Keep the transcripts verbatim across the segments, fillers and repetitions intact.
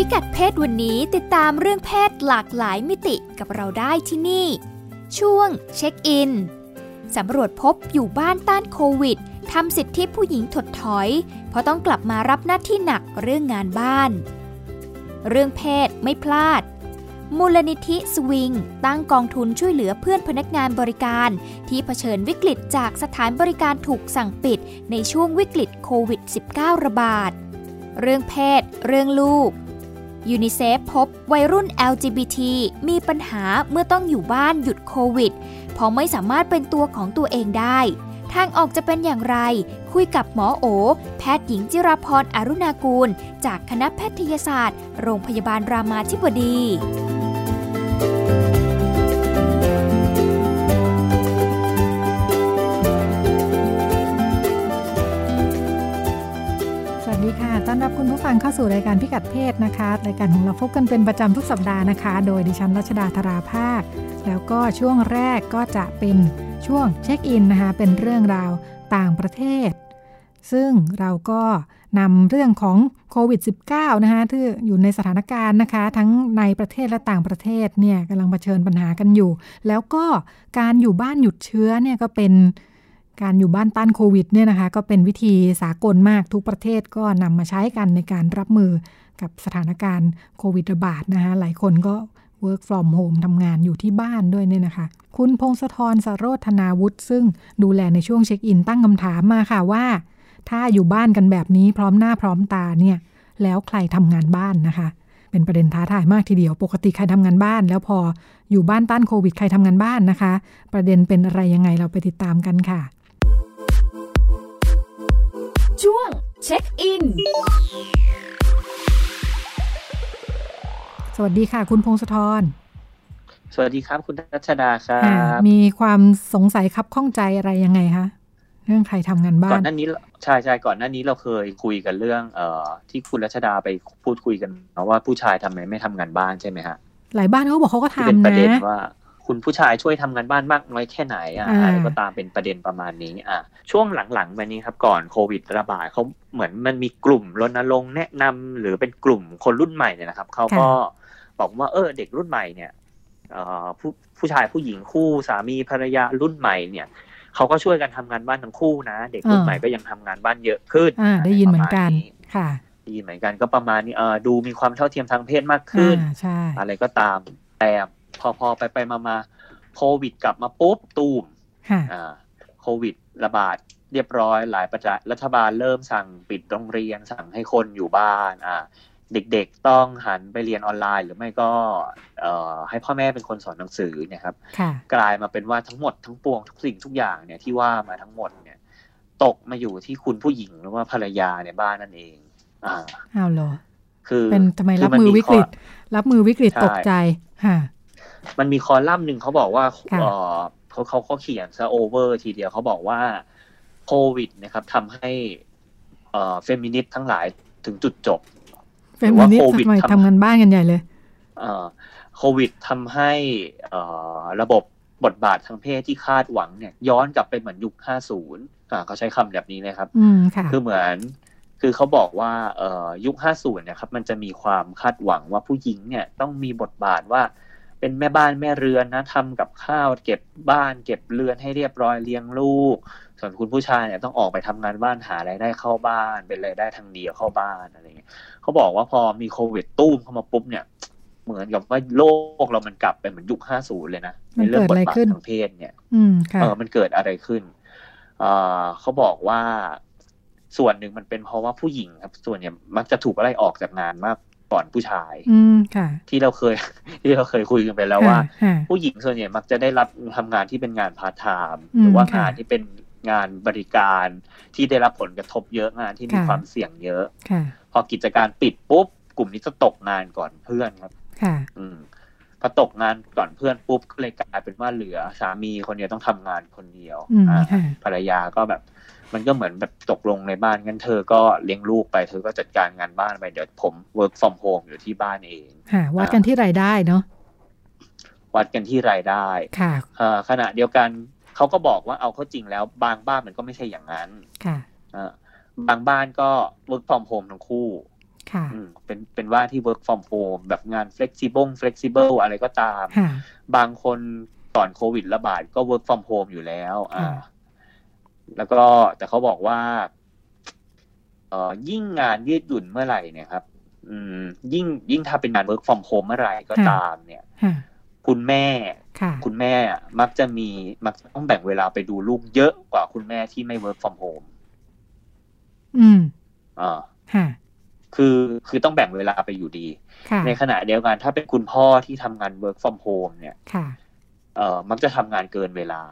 พิกัดเพศวันนี้ติดตามเรื่องเพศหลากหลายมิติกับเราได้ที่นี่ช่วงเช็คอินสำรวจพบอยู่บ้านต้านโควิดทำสิทธิผู้หญิงถดถอยเพราะต้องกลับมารับหน้าที่หนักเรื่องงานบ้านเรื่องเพศไม่พลาดมูลนิธิสวิงตั้งกองทุนช่วยเหลือเพื่อนพนักงานบริการที่เผชิญวิกฤตจากสถานบริการถูกสั่งปิดในช่วงวิกฤตโควิด สิบเก้า ระบาดเรื่องเพศเรื่องลูกยูนิเซฟ พบวัยรุ่น แอล จี บี ที มีปัญหาเมื่อต้องอยู่บ้านหยุดโควิดเพราะไม่สามารถเป็นตัวของตัวเองได้ทางออกจะเป็นอย่างไรคุยกับหมอโอแพทย์หญิงจิราพรอรุณากูลจากคณะแพทยศาสตร์โรงพยาบาลรามาธิบดีต้อนรับคุณผู้ฟังเข้าสู่รายการพิกัดเพศนะคะรายการของเราพบกันเป็นประจำทุกสัปดาห์นะคะโดยดิฉันรัชดาธราภาคแล้วก็ช่วงแรกก็จะเป็นช่วงเช็คอินนะคะเป็นเรื่องราวต่างประเทศซึ่งเราก็นำเรื่องของโควิด สิบเก้า นะคะที่อยู่ในสถานการณ์นะคะทั้งในประเทศและต่างประเทศเนี่ยกำลังเผชิญปัญหากันอยู่แล้วก็การอยู่บ้านหยุดเชื้อเนี่ยก็เป็นการอยู่บ้านต้านโควิดเนี่ยนะคะก็เป็นวิธีสากลมากทุกประเทศก็นำมาใช้กันในการรับมือกับสถานการณ์โควิดระบาดนะคะหลายคนก็ work from home ทำงานอยู่ที่บ้านด้วยเนี่ยนะคะคุณพงศธร สโรธนาวุฒิซึ่งดูแลในช่วงเช็คอินตั้งคำถามมาค่ะว่าถ้าอยู่บ้านกันแบบนี้พร้อมหน้าพร้อมตาเนี่ยแล้วใครทำงานบ้านนะคะเป็นประเด็นท้าทายมากทีเดียวปกติใครทำงานบ้านแล้วพออยู่บ้านต้านโควิดใครทำงานบ้านนะคะประเด็นเป็นอะไรยังไงเราไปติดตามกันค่ะช่วงเช็คอินสวัสดีค่ะคุณพงศธรสวัสดีครับคุณรัชดาครับมีความสงสัยคับข้องใจอะไรยังไงคะเรื่องใครทำงานบ้านก่อนหน้านี้ใช่ใช่ก่อนหน้านี้เราเคยคุยกันเรื่องเอ่อที่คุณรัชดาไปพูดคุยกันว่าผู้ชายทำไมไม่ทำงานบ้านใช่ไหมฮะหลายบ้านเขาบอกเขาก็ทำนะเป็นประเด็นว่าคุณผู้ชายช่วยทำงานบ้านมากน้อยแค่ไหนอ่ะอะไรก็ตามเป็นประเด็นประมาณนี้อ่ะช่วงหลังๆแบบนี้ครับก่อนโควิดระบาดเขาเหมือนมันมีกลุ่มรณรงค์แนะนำหรือเป็นกลุ่มคนรุ่นใหม่เนี่ยนะครับเขาก็บอกว่าเออเด็กรุ่นใหม่เนี่ยเอ่อผู้ผู้ชายผู้หญิงคู่สามีภรรยารุ่นใหม่เนี่ยเขาก็ช่วยกันทำงานบ้านทั้งคู่นะเด็กรุ่นใหม่ก็ยังทำงานบ้านเยอะขึ้นได้ยินเหมือนกันค่ะได้ยินเหมือนกันก็ประมาณนี้เออดูมีความเท่าเทียมทางเพศมากขึ้นอะไรก็ตามแต่พอๆไปๆมาๆโควิดกลับมาปุ๊บตูมอ่าโควิดระบาดเรียบร้อยหลายประเทศรัฐบาลเริ่มสั่งปิดโรงเรียนสั่งให้คนอยู่บ้านอ่าเด็กๆต้องหันไปเรียนออนไลน์หรือไม่ก็เอ่อให้พ่อแม่เป็นคนสอนหนังสือเนี่ยครับกลายมาเป็นว่าทั้งหมดทั้งปวงทุกสิ่งทุกอย่างเนี่ยที่ว่ามาทั้งหมดเนี่ยตกมาอยู่ที่คุณผู้หญิงหรือว่าภรรยาในบ้านนั่นเองอ่าอ้าวเหรอคือเป็นทำไมรับมือวิกฤตรับมือวิกฤตตกใจค่ะมันมีคอลัมน์หนึ่งเขาบอกว่าเขาเขาเขาเขียนซะโอเวอร์ทีเดียวเขาบอกว่าโควิดนะครับทำให้เฟมินิสต์ทั้งหลายถึงจุดจบเฟมินิสต์ทำไมทำงานบ้านกันใหญ่เลยโควิดทำให้ระบบบทบาททางเพศที่คาดหวังเนี่ยย้อนกลับไปเหมือนยุคห้าสิบเขาใช้คำแบบนี้นะครับคือเหมือนคือเขาบอกว่ายุคห้าสิบเนี่ยครับมันจะมีความคาดหวังว่าผู้หญิงเนี่ยต้องมีบทบาทว่าเป็นแม่บ้านแม่เรือนนะทำกับข้าวเก็บบ้านเก็บเรือนให้เรียบร้อยเลี้ยงลูกส่วนคุณผู้ชายเนี่ยต้องออกไปทำงานบ้านหารายได้เข้าบ้านเป็นรายได้ทางเดียวเข้าบ้านอะไรเงี้ยเขาบอกว่าพอมีโควิดตู้มเข้ามาปุ๊บเนี่ยเหมือนกับว่าโลกเรามันกลับไปเหมือนยุคห้าสิบเลยนะในเรื่องบทบาททางเพศเนี่ยเออมันเกิดอะไรขึ้นเออเขาบอกว่าส่วนหนึ่งมันเป็นเพราะว่าผู้หญิงครับส่วนเนี่ยมักจะถูกไล่ออกจากงานมากก่อนผู้ชายที่เราเคยที่เราเคยคุยกันไปแล้วว่าผู้หญิงส่วนใหญ่มักจะได้รับทำงานที่เป็นงานพาร์ทไทม์หรือว่างานที่เป็นงานบริการที่ได้รับผลกระทบเยอะงานที่มีความเสี่ยงเยอะพอกิจการปิดปุ๊บกลุ่มนี้จะตกงานก่อนเพื่อนครับเพ อตกงานก่อนเพื่อนปุ๊บก็เลยกลายเป็นว่าเหลือสามีคนเดียวต้องทำงานคนเดียวภรรยาก็แบบมันก็เหมือนแบบตกลงในบ้านงั้นเธอก็เลี้ยงลูกไปเธอก็จัดการงานบ้านไปเดี๋ยวผม work from home อยู่ที่บ้านเองวัดกันที่รายได้เนาะวัดกันที่รายได้ขณะเดียวกันเขาก็บอกว่าเอาเข้าจริงแล้วบางบ้านมันก็ไม่ใช่อย่างนั้นบางบ้านก็ work from home ทั้งคู่เป็นเป็นว่าที่ work from home แบบงาน flexible flexible อะไรก็ตามบางคนก่อนโควิดระบาดก็ work from home อยู่แล้วอ่าแล้วก็แต่เขาบอกว่าเอ่อยิ่งงานยืดหยุ่นเมื่อไหร่เนี่ยครับอืมยิ่งยิ่งถ้าเป็นงาน work from home เมื่อไหร่ก็ตามเนี่ยคุณแม่คุณแม่มักจะมีมักต้องแบ่งเวลาไปดูลูกเยอะกว่าคุณแม่ที่ไม่ work from home อืมอ่าค่ะคือคือต้องแบ่งเวลาไปอยู่ดีในขณะเดียวกันถ้าเป็นคุณพ่อที่ทำงาน work from home เนี่ยเอ่อมักจะทำงานเกินเวลา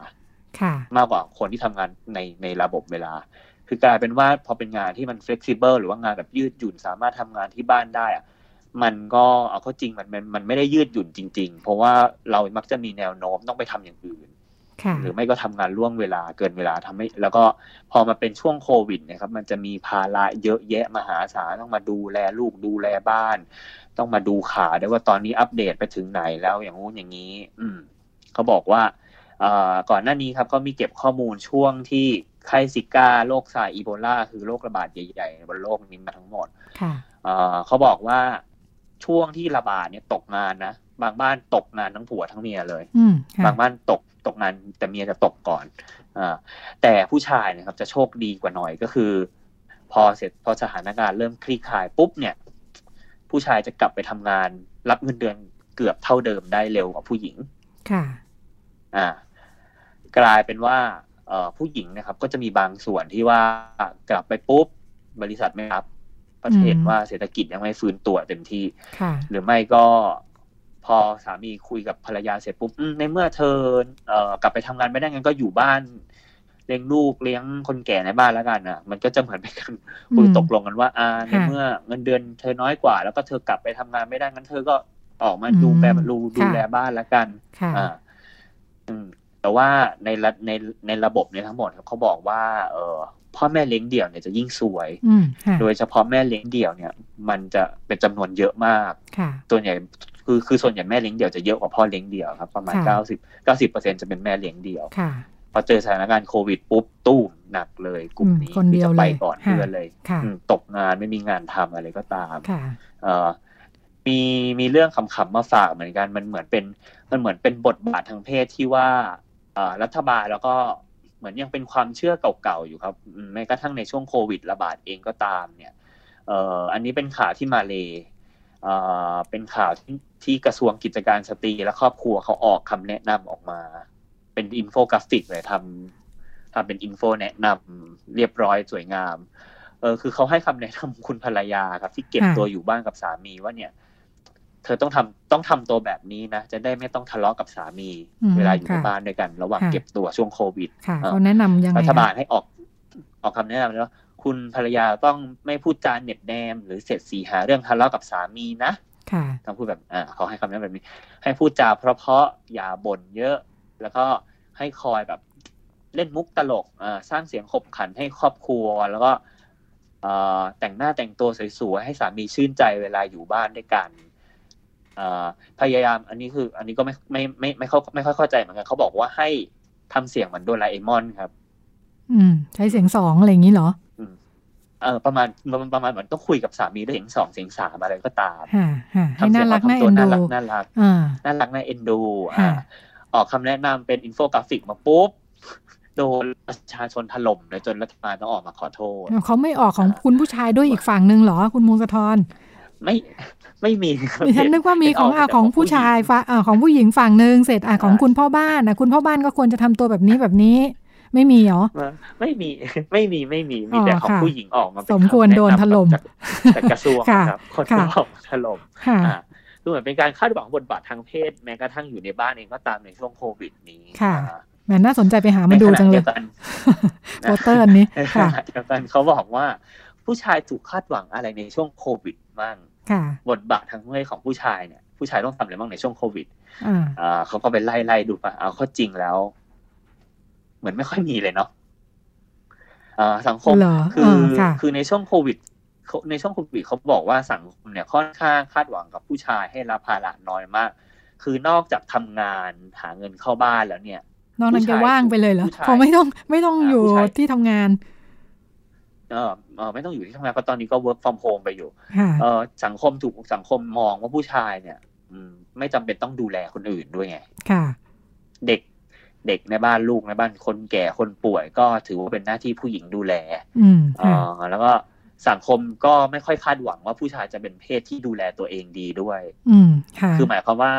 มากกว่าคนที่ทำงานในในระบบเวลาคือกลายเป็นว่าพอเป็นงานที่มัน flexible หรือว่างานแบบยืดหยุ่นสามารถทำงานที่บ้านได้อะมันก็เอาเข้าจริงมันมันไม่ได้ยืดหยุ่นจริงๆเพราะว่าเรามักจะมีแนวโน้มต้องไปทำอย่างอื่นหรือไม่ก็ทำงานล่วงเวลาเกินเวลาทำให้แล้วก็พอมาเป็นช่วงโควิดนะครับมันจะมีภาระเยอะแยะมหาศาลต้องมาดูแลลูกดูแลบ้านต้องมาดูข่าวด้วยว่าตอนนี้อัปเดตไปถึงไหนแล้วอย่างงู้นอย่างนี้อืมเขาบอกว่าก่อนหน้านี้ครับก็มีเก็บข้อมูลช่วงที่ไข้ซิก้าโรคซาร์อีโบลาคือโรคระบาดใหญ่ๆบนโลกนี้มาทั้งหมดเขาบอกว่าช่วงที่ระบาดเนี่ยตกงานนะบางบ้านตกงานทั้งผัวทั้งเมียเลยบางบ้านตกตกงานแต่เมียจะตกก่อนอ่าแต่ผู้ชายนะครับจะโชคดีกว่าหน่อยก็คือพอเสร็จพอสถานการณ์เริ่มคลี่คลายปุ๊บเนี่ยผู้ชายจะกลับไปทำงานรับเงินเดือนเกือบเท่าเดิมได้เร็วกว่าผู้หญิงค่ะอ่ากลายเป็นว่าเอ่อผู้หญิงนะครับก็จะมีบางส่วนที่ว่ากลับไปปุ๊บบริษัทไม่รับประเทศว่าเศรษฐกิจยังไม่ฟื้นตัวเต็มที่หรือไม่ก็พอสามีคุยกับภรรยาเสร็จปุ๊บในเมื่อเธอเอ่อกลับไปทำงานไม่ได้งั้นก็อยู่บ้านเลี้ยงลูกเลี้ยงคนแก่ในบ้านแล้วกันอ่ะมันก็จะเหมือนเป็นการคุยตกลงกันว่าอ่าในเมื่อเงินเดือนเธอน้อยกว่าแล้วก็เธอกลับไปทำงานไม่ได้งั้นเธอก็ออกมาดูแลดูดูแลบ้านแล้วกันอ่าแต่ว่าในในในระบบเนี่ยทั้งหมดเขาบอกว่าเออพ่อแม่เลี้ยงเดี่ยวเนี่ยจะยิ่งสวยโดยเฉพาะแม่เลี้ยงเดี่ยวเนี่ยมันจะเป็นจำนวนเยอะมากตัวใหญ่คือคือส่วนใหญ่แม่เลี้ยงเดี่ยวจะเยอะกว่าพ่อเลี้ยงเดี่ยวครับประมาณ เก้าสิบเปอร์เซ็นต์ จะเป็นแม่เลี้ยงเดี่ยวพอเจอสถานการณ์โควิดปุ๊บตู้มหนักเลยกลุ่มนี้คือจะไปก่อนเพื่อนเลยตกงานไม่มีงานทำอะไรก็ตามมีมีเรื่องขำๆมาฝากเหมือนกันมันเหมือนเป็นมันเหมือนเป็นบทบาททางเพศที่ว่ารัฐบาลแล้วก็เหมือนยังเป็นความเชื่อเก่าๆอยู่ครับแม้กระทั่งในช่วงโควิดระบาดเองก็ตามเนี่ยอันนี้เป็นข่าวที่มาเลเป็นข่าว ท, ที่กระทรวงกิจการสตรีและครอบครัวเขาออกคำแนะนำออกมาเป็นอินโฟกราฟิกเลยทำทำเป็นอินโฟแนะนำเรียบร้อยสวยงามเออคือเขาให้คำแนะนำคุณภรรยาครับที่เก็บตัวอยู่บ้านกับสามีว่าเนี่ยเธอต้องทำต้องทำตัวแบบนี้นะจะได้ไม่ต้องทะเลาะกับสามีเวลาอยู่ในบ้านด้วยกันระหว่างเก็บตัวช่วงโควิดเขาแนะนำยังไงรัฐบาลให้ออกออกคำแนะนำแล้วคุณภรรยาต้องไม่พูดจาเหน็บแนมหรือเสร็จสีหาเรื่องทะเลาะกับสามีนะต้องพูดแบบอ่าเขาให้คำแนะนำแบบนี้ให้พูดจาเพราะๆอย่าบ่นเยอะแล้วก็ให้คอยแบบเล่นมุกตลกอ่าสร้างเสียงขบขันให้ครอบครัวแล้วก็อ่าแต่งหน้าแต่งตัวสวยๆให้สามีชื่นใจเวลาอยู่บ้านด้วยกันอ่าพยายามอันนี้คืออันนี้ก็ไม่ไม่ไม่ไม่เข้าไม่ค่อยเข้าใจเหมือนกันเขาบอกว่าให้ทำเสียงเหมือนโดราเอมอนครับอืมใช้เสียงสองอะไรอย่างนี้เหรอเออประมาณประมาณเหมือนต้องคุยกับสามีด้วยเสียงสองเสียงสามอะไรก็ตามทำเสียงทำตัวน่ารักน่ารักน่ารักน่าเอ็นดูอ่าออกคำแนะนำเป็นอินโฟกราฟิกมาปุ๊บโดนประชาชนถล่มเลยจนรัฐบาลต้องออกมาขอโทษเขาไม่ออกของคุณผู้ชายด้วยอีกฝั่งนึงเหรอคุณมงคลธรไม่ไม่มีดิฉันนึกว่ามีของอ่ะของผู้ชายฝั่งอ่ะของผู้หญิงฝั่งนึงเสร็จอ่ะของคุณพ่อบ้านนะคุณพ่อบ้านก็ควรจะทำตัวแบบนี้แบบนี้ไม่มีเหรอไม่มีไม่มีไม่มีมีแต่ของผู้หญิงออกมาสมควรโดนถล่มจากกระทรวงครับคนก็ออกถล่มค่ะคือเหมือนเป็นการคาดหวังบทบาททางเพศแม้กระทั่งอยู่ในบ้านเองก็ตามในช่วงโควิดนี้ค่ะแหมน่าสนใจไปหามาดูจังเลยโปสเตอร์นี้ค่ะเขาบอกว่าผู้ชายถูกคาดหวังอะไรในช่วงโควิดบ้างบทบาททางเพศของผู้ชายเนี่ย ผู้ชายต้องทำอะไรบ้างในช่วงโควิดอ่าเขาก็ไปไล่ไล่ดูป่ะเอาข้อจริงแล้วเหมือนไม่ค่อยมีเลยเนาะอ่าสังคมคือคือในช่วงโควิดในช่วงโควิดเขาบอกว่าสังคมเนี่ยค่อนข้างคาดหวังกับผู้ชายให้รับภาระน้อยมากคือนอกจากทำงานหาเงินเข้าบ้านแล้วเนี่ยนอกนั้นจะว่างไปเลยเหรอเขาไม่ต้องไม่ต้องอยู่ที่ทำงานเออเออไม่ต้องอยู่ที่ทำงานเพราะตอนนี้ก็ work from home ไปอยู่เออสังคมถูกสังคมมองว่าผู้ชายเนี่ยไม่จำเป็นต้องดูแลคนอื่นด้วยไงเด็กเด็กในบ้านลูกในบ้านคนแก่คนป่วยก็ถือว่าเป็นหน้าที่ผู้หญิงดูแลอ่าแล้วก็สังคมก็ไม่ค่อยคาดหวังว่าผู้ชายจะเป็นเพศที่ดูแลตัวเองดีด้วยคือหมายความว่า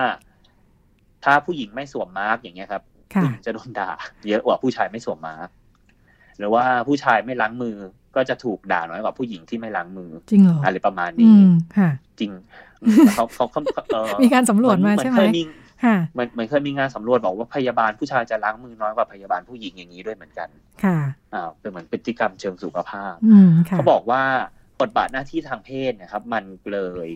ถ้าผู้หญิงไม่สวมมาสก์อย่างเงี้ยครับผู้หญิงจะโดนด่าเยอะกว่าผู้ชายไม่สวมมาสก์หรือว่าผู้ชายไม่ล้างมือก็จะถูกด่าน้อยกว่าผู้หญิงที่ไม่ล้างมือจริงเหรออะไรประมาณนี้จริงเขาเขามีการสำรวจมาใช่ไหมเหมือนเหมือนเคยมีงานสำรวจบอกว่าพยาบาลผู้ชายจะล้างมือน้อยกว่าพยาบาลผู้หญิงอย่างนี้ด้วยเหมือนกันค่ะอ่าเป็นเหมือนพฤติกรรมเชิงสุขภาพเขาบอกว่าบทบาทหน้าที่ทางเพศนะครับมันเลย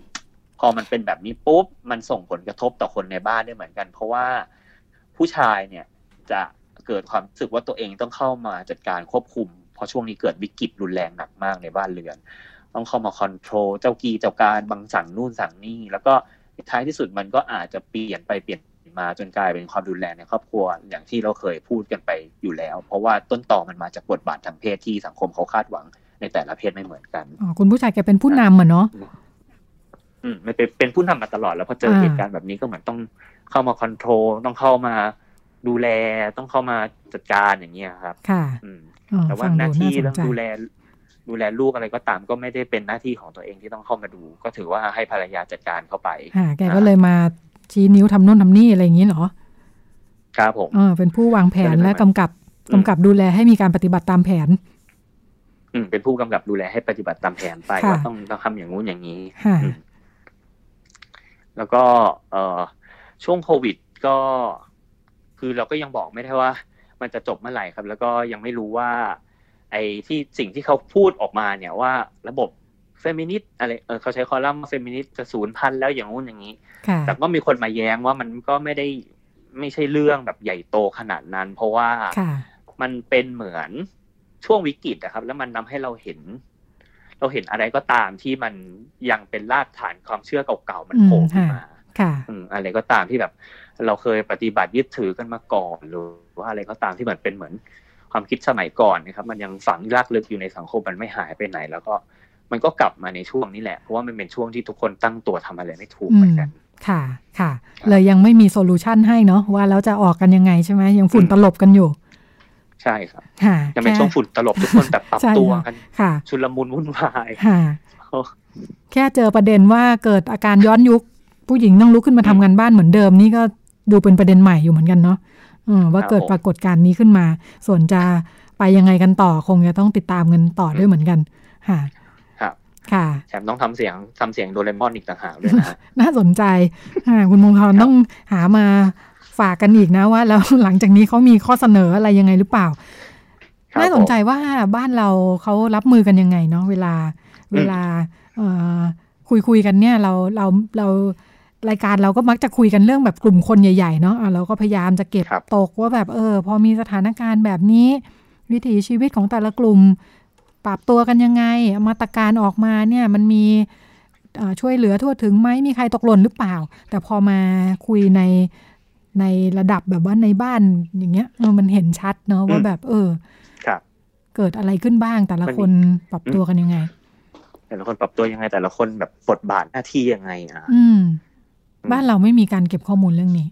พอมันเป็นแบบนี้ปุ๊บมันส่งผลกระทบต่อคนในบ้านด้วยเหมือนกันเพราะว่าผู้ชายเนี่ยจะเกิดความรู้สึกว่าตัวเองต้องเข้ามาจัดการควบคุมเพราะช่วงนี้เกิดวิกฤตรุนแรงหนักมากในบ้านเรือนต้องเข้ามาคอนโทรลเจ้ากีเจ้าการบังสั่งนู่นสั่งนี่แล้วก็ท้ายที่สุดมันก็อาจจะเปลี่ยนไปเปลี่ยนมาจนกลายเป็นความรุนแรงในครอบครัวอย่างที่เราเคยพูดกันไปอยู่แล้วเพราะว่าต้นตอมันมาจากบทบาททางเพศที่สังคมเขาคาดหวังในแต่ละเพศไม่เหมือนกันอ๋อคุณผู้ชายแกเป็นผู้นำอ่ะเนาะอืมไม่เป็นเป็นผู้นำมาตลอดแล้วพอเจอเหตุการณ์แบบนี้ก็เหมือนต้องเข้ามาคอนโทรลต้องเข้ามาดูแลต้องเข้ามาจัดการอย่างเงี้ยครับค่ะอืมแต่ว่าหน้าที่เรื่องดูแลดูแลลูกอะไรก็ตามก็ไม่ได้เป็นหน้าที่ของตัวเองที่ต้องเข้ามาดูก็ถือว่าให้ภรรยาจัดการเข้าไปค่ะแกก็เลยมาชี้นิ้วทำโน่นทำนี่อะไรอย่างนี้เหรอครับผมอ่าเป็นผู้วางแผนและกำกับกำกับดูแลให้มีการปฏิบัติตามแผนอืมเป็นผู้กำกับดูแลให้ปฏิบัติตามแผนไปว่าต้องต้องทำอย่างงู้นอย่างนี้แล้วก็เอ่อช่วงโควิดก็คือเราก็ยังบอกไม่ได้ว่ามันจะจบเมื่อไหร่ครับแล้วก็ยังไม่รู้ว่าไอ้ที่สิ่งที่เขาพูดออกมาเนี่ยว่าระบบเฟมินิสต์อะไรเออเขาใช้คอลัมน์เฟมินิสต์จะศูนย์พันแล้วอย่างนู้นอย่างนี้แต่ก็มีคนมาแย้งว่ามันก็ไม่ได้ไม่ใช่เรื่องแบบใหญ่โตขนาดนั้นเพราะว่ามันเป็นเหมือนช่วงวิกฤตนะครับแล้วมันทำให้เราเห็นเราเห็นอะไรก็ตามที่มันยังเป็นรากฐานความเชื่อเก่าๆมันโผล่ขึ้นมาอะไรก็ตามที่แบบเราเคยปฏิบัติยึดถือกันมาก่อนหรือว่าอะไรก็ตามที่มันเป็นเหมือนความคิดสมัยก่อนนะครับมันยังฝังรากลึกอยู่ในสังคมมันไม่หายไปไหนแล้วก็มันก็กลับมาในช่วงนี้แหละเพราะว่ามันเป็นช่วงที่ทุกคนตั้งตัวทำอะไรไม่ถูกเหมือนกันค่ะค่ะเลยยังไม่มีโซลูชันให้เนาะว่าแล้วจะออกกันยังไงใช่ไหมยังฝุ่นตลบกันอยู่ใช่ครับยังเป็นช่วงฝุ่นตลบทุกคนแบบปรับตัวกันชุลมุนวุ่นวายแค่เจอประเด็นว่าเกิดอาการย้อนยุคผู้หญิงต้องลุกขึ้นมาทำงานบ้านเหมือนเดิมนี่ก็ดูเป็นประเด็นใหม่อยู่เหมือนกันเนาะว่าเกิดปรากฏการณ์นี้ขึ้นมาส่วนจะไปยังไงกันต่อคงจะต้องติดตามกันต่อด้วยเหมือนกันค่ะครับค่ะแถมต้องทำเสียงทำเสียงโดเรมอนอีกต่างหากด้วยนะน่าสนใจคุณมงคลต้องหามาฝากกันอีกนะว่าแล้วหลังจากนี้เขามีข้อเสนออะไรยังไงหรือเปล่าน่าสนใจว่าบ้านเราเขารับมือกันยังไงเนาะเวลาเวลาคุยคุยกันเนี่ยเราเราเรารายการเราก็มักจะคุยกันเรื่องแบบกลุ่มคนใหญ่ๆเนาะเราก็พยายามจะเก็บตกว่าแบบเออพอมีสถานการณ์แบบนี้วิถีชีวิตของแต่ละกลุ่มปรับตัวกันยังไงมาตรการออกมาเนี่ยมันมีช่วยเหลือทั่วถึงไหมมีใครตกหล่นหรือเปล่าแต่พอมาคุยในในระดับแบบว่าในบ้านอย่างเงี้ยมันเห็นชัดเนาะว่าแบบเออเกิดอะไรขึ้นบ้างแต่ละคนปรับตัวกันยังไงแต่ละคนปรับตัวยังไงแต่ละคนแบบบทบาทหน้าที่ยังไงอ่ะบ้านเราไม่มีการเก็บข้อมูลเรื่องนี้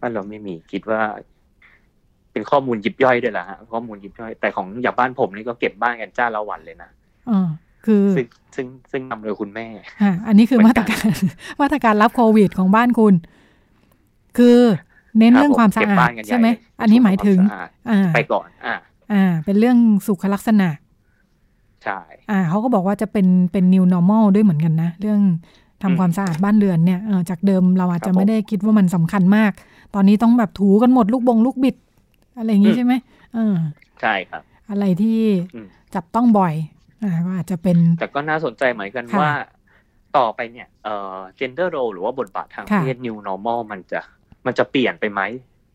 บ้านเราไม่มีคิดว่าเป็นข้อมูลยิบย่อยด้วยล่ะฮะข้อมูลยิบย่อยแต่ของอย่างบ้านผมนี่ก็เก็บบ้านกันจ้าละวันเลยนะอ๋อคือซึ่งซึ่งซึ่งนำโดยคุณแม่อ่าอันนี้คือมาตรการมาตรการรับโควิดของบ้านคุณคือเน้นเรื่องความสะอาดใช่ไหมอันนี้หมายถึงอ่าไปก่อนอ่าอ่าเป็นเรื่องสุขลักษณะใช่อ่าเขาก็บอกว่าจะเป็นเป็น new normal ด้วยเหมือนกันนะเรื่องทำความสะอาดบ้านเรือนเนี่ยจากเดิมเราอาจจะไม่ได้คิดว่ามันสำคัญมากตอนนี้ต้องแบบถูกันหมดลูกบงลูกบิดอะไรอย่างนี้ใช่ไหมใช่ครับอะไรที่จับต้องบ่อยก็อาจจะเป็นแต่ก็น่าสนใจเหมือนกันว่า ต่อไปเนี่ยเอ่อ gender role หรือว่าบทบาททางเพศ new normal มันจะมันจะเปลี่ยนไปไหม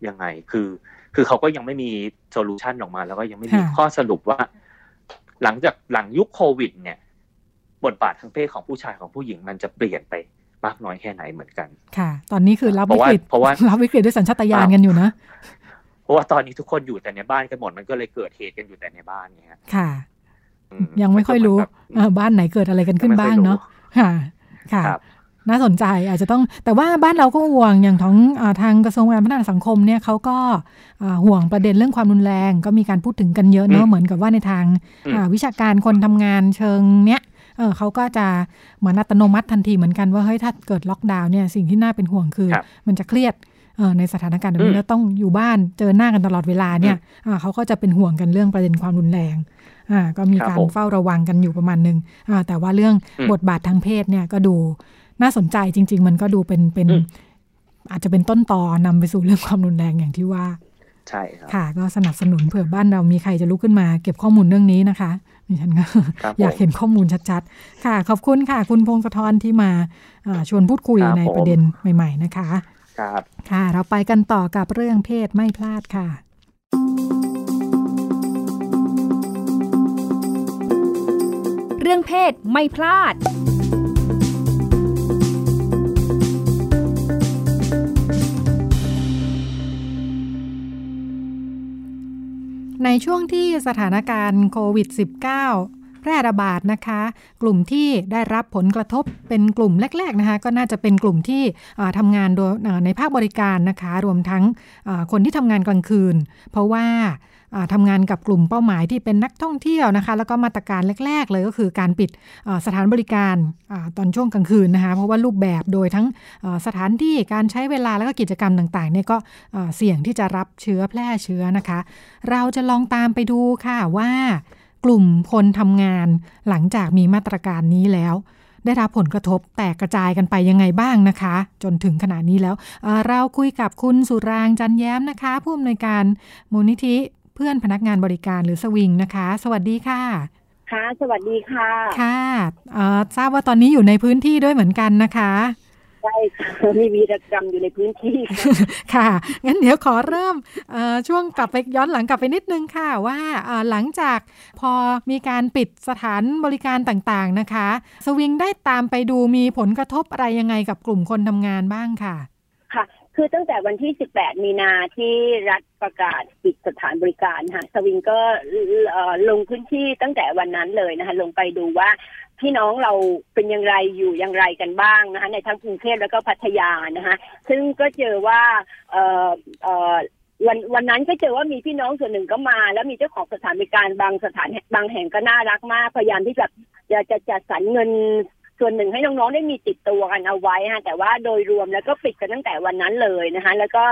ยังไงคือคือเขาก็ยังไม่มีโซลูชันออกมาแล้วก็ยังไม่มีข้อสรุปว่าหลังจากหลังยุคโควิดเนี่ยบทบาททางเพศของผู้ชายของผู้หญิงมันจะเปลี่ยนไปมากน้อยแค่ไหนเหมือนกันค่ะตอนนี้คือรับวิกฤตเพราะว่ารับวิกฤตด้วยสัญชาตญาณกันอยู่นะเพราะว่าตอนนี้ทุกคนอยู่แต่ในบ้านกันหมดมันก็เลยเกิดเหตุกันอยู่แต่ในบ้านเงี้ยค่ะยังไม่ค่อยรู้บ้านไหนเกิดอะไรกันขึ้นบ้างเนาะค่ะค่ะน่าสนใจอาจจะต้องแต่ว่าบ้านเราก็ห่วงอย่างของทางกระทรวงการพัฒนาสังคมเนี่ยเขาก็ห่วงประเด็นเรื่องความรุนแรงก็มีการพูดถึงกันเยอะเนาะเหมือนกับว่าในทางวิชาการคนทำงานเชิงเนี้ยเออเขาก็จะเหมือนอัตโนมัติทันทีเหมือนกันว่าเฮ้ยถ้าเกิดล็อกดาวน์เนี่ยสิ่งที่น่าเป็นห่วงคือมันจะเครียดในสถานการณ์แบบนี้แล้วต้องอยู่บ้านเจอหน้ากันตลอดเวลาเนี่ยเขาก็จะเป็นห่วงกันเรื่องประเด็นความรุนแรงก็มีการเฝ้าระวังกันอยู่ประมาณนึงแต่ว่าเรื่องบทบาททางเพศเนี่ยก็ดูน่าสนใจจริงๆมันก็ดูเป็นเป็นอาจจะเป็นต้นตอนำไปสู่เรื่องความรุนแรงอย่างที่ว่าใช่ครับค่ะก็สนับสนุนเผื่อบ้านเรามีใครจะลุกขึ้นมาเก็บข้อมูลเรื่องนี้นะคะดิฉันก็อยากเห็นข้อมูลชัดๆค่ะขอบคุณค่ะคุณพงศธรที่มาชวนพูดคุยในประเด็นใหม่ๆนะคะครับค่ะเราไปกันต่อกับเรื่องเพศไม่พลาดค่ะเรื่องเพศไม่พลาดในช่วงที่สถานการณ์โควิด สิบเก้า แพร่ระบาดนะคะกลุ่มที่ได้รับผลกระทบเป็นกลุ่มแรกๆนะคะก็น่าจะเป็นกลุ่มที่ทำงานในภาคบริการนะคะรวมทั้งคนที่ทำงานกลางคืนเพราะว่าทำงานกับกลุ่มเป้าหมายที่เป็นนักท่องเที่ยวนะคะแล้วก็มาตรการแรกๆเลยก็คือการปิดสถานบริการตอนช่วงกลางคืนนะคะเพราะว่ารูปแบบโดยทั้งสถานที่การใช้เวลาแล้วก็กิจกรรมต่างๆเนี่ยก็เสี่ยงที่จะรับเชื้อแพร่เชื้อนะคะเราจะลองตามไปดูค่ะว่ากลุ่มคนทำงานหลังจากมีมาตรการนี้แล้วได้รับผลกระทบแตกกระจายกันไปยังไงบ้างนะคะจนถึงขณะนี้แล้วเราคุยกับคุณสุรางค์จันแย้มนะคะผู้อำนวยการมูลนิธิเพื่อนพนักงานบริการหรือสวิงนะคะสวัสดีค่ะค่ะสวัสดีค่ะค่ะทราบว่าตอนนี้อยู่ในพื้นที่ด้วยเหมือนกันนะคะใช่ค่ะมีวีรกรรมอยู่ในพื้นที่ค่ะงั้นเดี๋ยวขอเริ่มช่วงกลับไปย้อนหลังกลับไปนิดนึงค่ะว่าหลังจากพอมีการปิดสถานบริการต่างๆนะคะสวิงได้ตามไปดูมีผลกระทบอะไรยังไงกับกลุ่มคนทำงานบ้างค่ะค่ะคือตั้งแต่วันที่สิบแปดมีนาที่รัฐประกาศปิดสถานบริการค่ะสวิงก็ลงพื้นที่ตั้งแต่วันนั้นเลยนะคะลงไปดูว่าพี่น้องเราเป็นอย่างไรอยู่อย่างไรกันบ้างนะคะในทั้งกรุงเทพแล้วก็พัทยานะคะซึ่งก็เจอว่าเอ่อเอ่อวันวันนั้นก็เจอว่ามีพี่น้องส่วนหนึ่งก็มาแล้วมีเจ้าของสถานบริการบางสถานบางแห่งก็น่ารักมากพยายามที่จะจะจะจัดสรรเงินส่วนหนึ่งให้น้องๆได้มีติดตัวกันเอาไว้ฮะแต่ว่าโดยรวมแล้วก็ปิดกันตั้งแต่วันนั้นเลยนะคะแล้วก็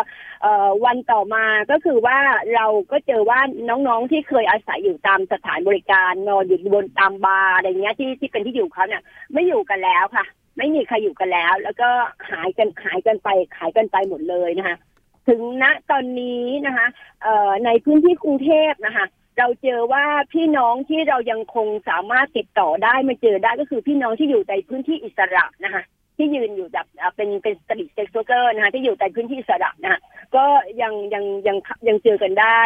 วันต่อมาก็คือว่าเราก็เจอว่าน้องๆที่เคยอาศัยอยู่ตามสถานบริการนอนอยู่บนตามบาร์อะไรเงี้ยที่ที่เป็นที่อยู่เขาเนี่ยไม่อยู่กันแล้วค่ะไม่มีใครอยู่กันแล้วแล้วก็หายกันหายกันไปหายกันไปหมดเลยนะคะถึงณตอนนี้นะคะในพื้นที่กรุงเทพนะคะเราเจอว่าพี่น้องที่เรายังคงสามารถติดต่อได้มาเจอได้ก็คือพี่น้องที่อยู่ในพื้นที่อิสระนะคะที่ยืนอยู่แบบเป็นเป็น sex worker นะคะที่อยู่ในพื้นที่อิสระนะคะก็ยังยังยังยังเจอกันได้